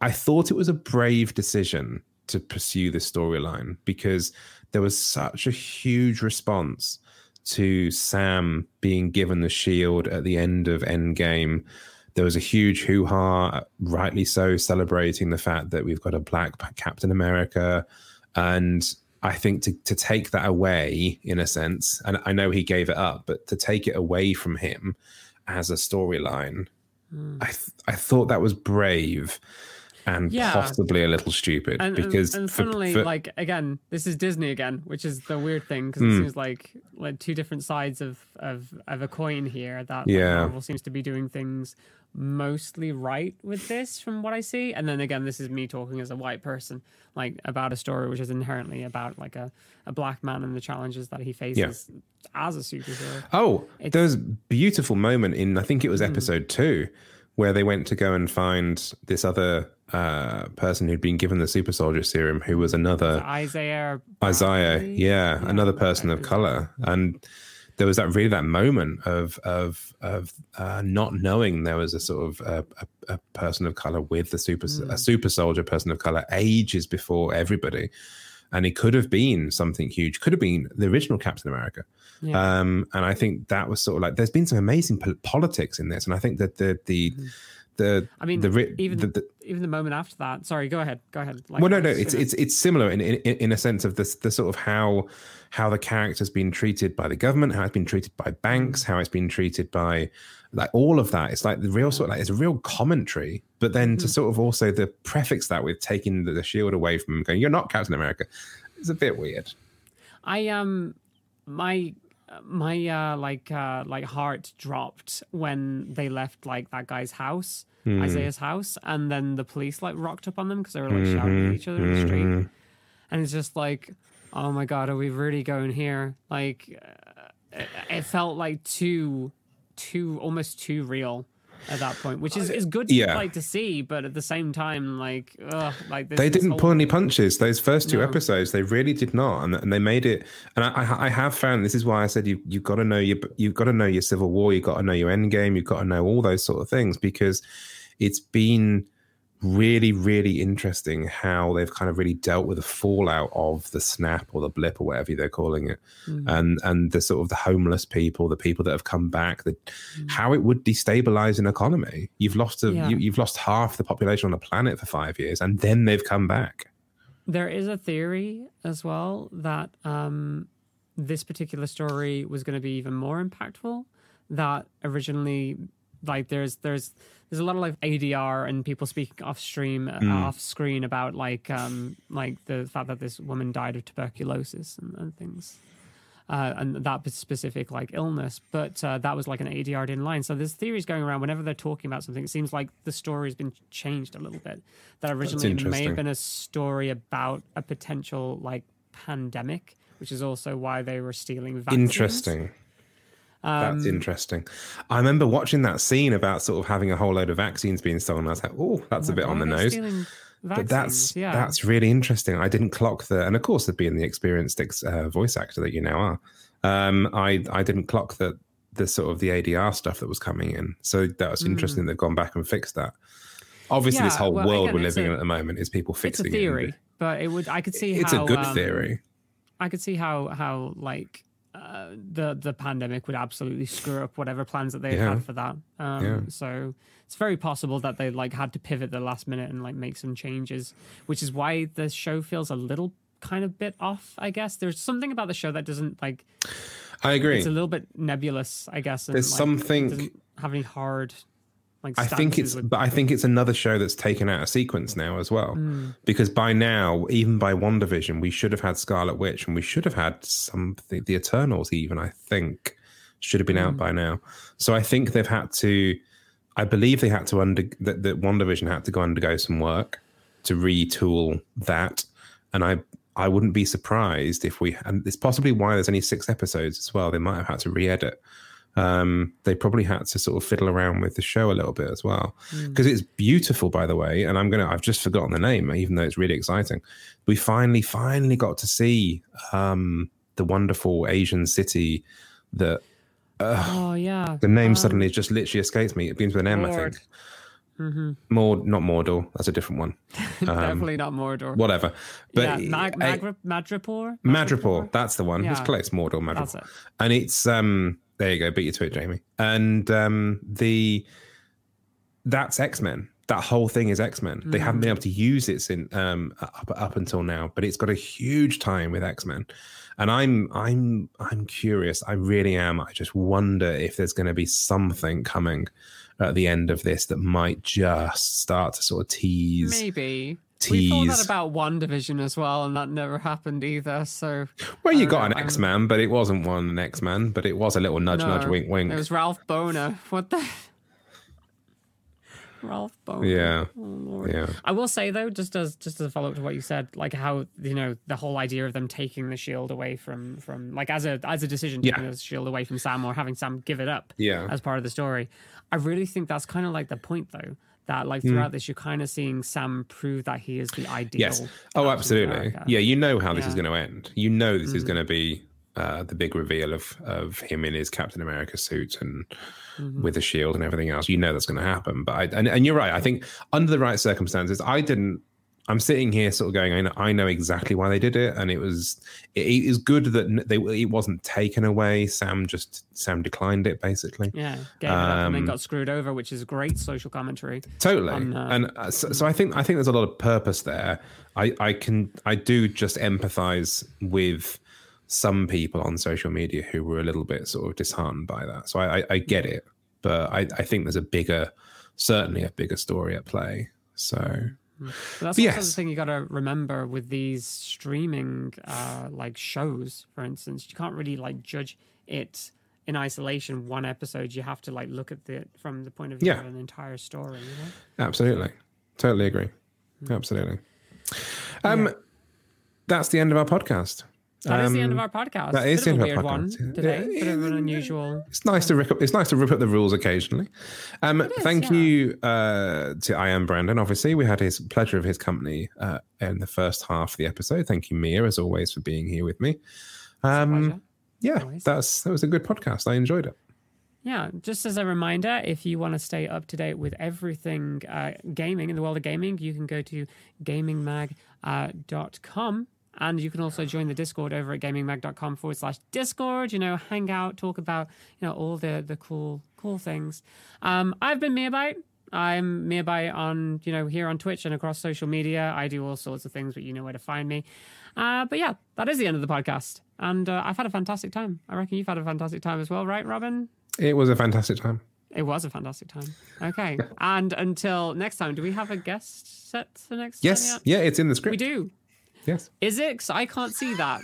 I thought it was a brave decision to pursue this storyline, because there was such a huge response to Sam being given the shield at the end of Endgame. There was a huge hoo-ha, rightly so, celebrating the fact that we've got a black Captain America. And I think to take that away, in a sense, and I know he gave it up, but to take it away from him as a storyline, I thought that was brave. And possibly a little stupid, because and suddenly, like, again, this is Disney again, which is the weird thing, because it seems like two different sides of a coin here. That Marvel seems to be doing things mostly right with this, from what I see. And then again, this is me talking as a white person, like, about a story which is inherently about like a black man and the challenges that he faces as a superhero. Oh, there was a beautiful moment in, I think it was episode 2, where they went to go and find this other person who'd been given the super soldier serum, who was another Isaiah, another person of color, and there was that really that moment of not knowing there was a sort of a person of color with the a super soldier person of color ages before everybody, and it could have been something huge, could have been the original Captain America. And I think that was sort of like, there's been some amazing politics in this, and I think that even the moment after that. Sorry, go ahead. Like, well, no, it's similar in a sense of this, the sort of how the character's been treated by the government, how it's been treated by banks, how it's been treated by like all of that. It's like the real sort of like, it's a real commentary, but then to sort of also the prefix that with taking the shield away from him, going, you're not Captain America. It's a bit weird. I my heart dropped when they left like that guy's house, Isaiah's house, and then the police like rocked up on them because they were like shouting at each other in the street, and it's just like, oh my god, are we really going here? Like it felt like too almost too real at that point, which is good to see, but at the same time, like, they didn't pull any punches. Those first two episodes, they really did not, and they made it. And I have found, this is why I said you've got to know your Civil War, you've got to know your Endgame, you've got to know all those sort of things, because it's been really, really interesting how they've kind of really dealt with the fallout of the snap or the blip or whatever they're calling it, and the sort of the homeless people, the people that have come back, how it would destabilize an economy. You've lost you've lost half the population on the planet for 5 years, and then they've come back. There is a theory as well that this particular story was going to be even more impactful. That originally, like, there's a lot of like ADR and people speaking off screen about like the fact that this woman died of tuberculosis and things. and that specific like illness, but that was like an ADR in line. So there's theories going around whenever they're talking about something. It seems like the story has been changed a little bit. That originally it may have been a story about a potential like pandemic, which is also why they were stealing vaccines. Interesting. That's interesting. I remember watching that scene about sort of having a whole load of vaccines being stolen. I was like, oh, that's a bit on the nose. But that's really interesting. I didn't clock that. And of course, being the experienced voice actor that you now are, I didn't clock that the sort of the ADR stuff that was coming in. So that was interesting. They've gone back and fixed that. Obviously, this whole world we're living in at the moment is people fixing it. It's a theory, but I could see how... It's a good theory. I could see how like... the pandemic would absolutely screw up whatever plans that they had for that. So it's very possible that they like had to pivot the last minute and like make some changes, which is why the show feels a little kind of bit off, I guess. There's something about the show that doesn't like... I agree. It's a little bit nebulous, I guess. And, there's like, something... It doesn't have any hard... Like I think it's another show that's taken out of sequence now as well, because by now, even by WandaVision, we should have had Scarlet Witch and we should have had something. The Eternals, even I think, should have been out by now. So I think they've had to. I believe they had to that WandaVision had to undergo some work to retool that, and I wouldn't be surprised if we. And it's possibly why there's only 6 episodes as well. They might have had to re-edit. They probably had to sort of fiddle around with the show a little bit as well, because it's beautiful, by the way, and I've just forgotten the name, even though it's really exciting. We finally got to see the wonderful Asian city that the name suddenly just literally escapes me. It begins with an M, Lord. I think. Not Mordor. That's a different one. Definitely not Mordor. Whatever. But yeah, Madripoor. That's the one. Yeah. It's close. Mordor, Madripoor. That's it. And it's there you go. Beat you to it, Jamie. And that's X-Men. That whole thing is X-Men. They haven't been able to use it in up until now, but it's got a huge tie-in with X-Men. And I'm curious. I really am. I just wonder if there's going to be something coming at the end of this that might just start to sort of tease. Maybe. We thought that about WandaVision as well, and that never happened either. So, well, you got an X-Man, but it wasn't an X-Man, but it was a little nudge, wink, wink. It was Ralph Boner. What the? Ralph Boner. Yeah. Oh, Lord. Yeah. I will say though, just as a follow up to what you said, like how the whole idea of them taking the shield away from like as a decision, taking the shield away from Sam or having Sam give it up, as part of the story. I really think that's kind of like the point though. That like throughout this, you're kind of seeing Sam prove that he is the ideal. Yes. Oh, absolutely. America. Yeah. You know how this is going to end. You know this is going to be the big reveal of him in his Captain America suit and with a shield and everything else. You know that's going to happen. But and you're right. I think under the right circumstances, I'm sitting here sort of going, I know exactly why they did it, and it is good that it wasn't taken away. Sam declined it basically. Yeah, gave it up and then got screwed over, which is great social commentary. Totally, so I think there's a lot of purpose there. I do just empathize with some people on social media who were a little bit sort of disheartened by that. So I get it, but I think there's certainly a bigger story at play. So. But that's also the thing you got to remember with these streaming like shows, for instance. You can't really like judge it in isolation, one episode. You have to like look at it from the point of view of an entire story, Absolutely. Totally agree. Absolutely. That's the end of our podcast. That is the end of our podcast. That is the end of our podcast. One today, but it was unusual. It's nice to rip up the rules occasionally. Thank you to I Am Brandon. Obviously, we had his pleasure of his company in the first half of the episode. Thank you, Mia, as always, for being here with me. That was a good podcast. I enjoyed it. Yeah, just as a reminder, if you want to stay up to date with everything gaming in the world of gaming, you can go to gamingmag.com. And you can also join the Discord over at gamingmag.com/Discord, hang out, talk about, all the cool things. I've been Meabyte. I'm Meabyte on, here on Twitch and across social media. I do all sorts of things, but you know where to find me. But that is the end of the podcast. And I've had a fantastic time. I reckon you've had a fantastic time as well, right, Robin? It was a fantastic time. Okay. And until next time, do we have a guest set for next time? Yes. Yeah, it's in the script. We do. Yes. Is it? Because I can't see that.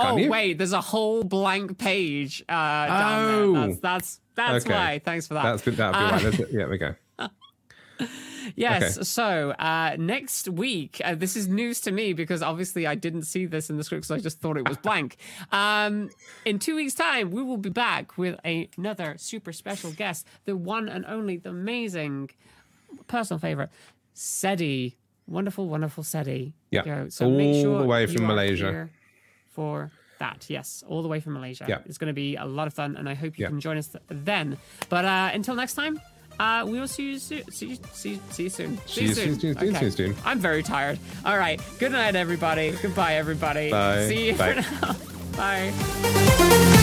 Oh, wait, there's a whole blank page down there. That's okay. Why. Thanks for that. That'd be right. Yeah, we go. Yes, okay. So next week, this is news to me because obviously I didn't see this in the script because I just thought it was blank. In 2 weeks' time, we will be back with another super special guest, the one and only, the amazing, personal favourite, Sedi. Wonderful, wonderful Sedi. Yeah, so all make sure the way from Malaysia. For that, yes, all the way from Malaysia. Yeah. It's going to be a lot of fun, and I hope you can join us then. But until next time, we will see you soon. See you soon. I'm very tired. All right. Good night, everybody. Goodbye, everybody. Bye. See you for now. Bye.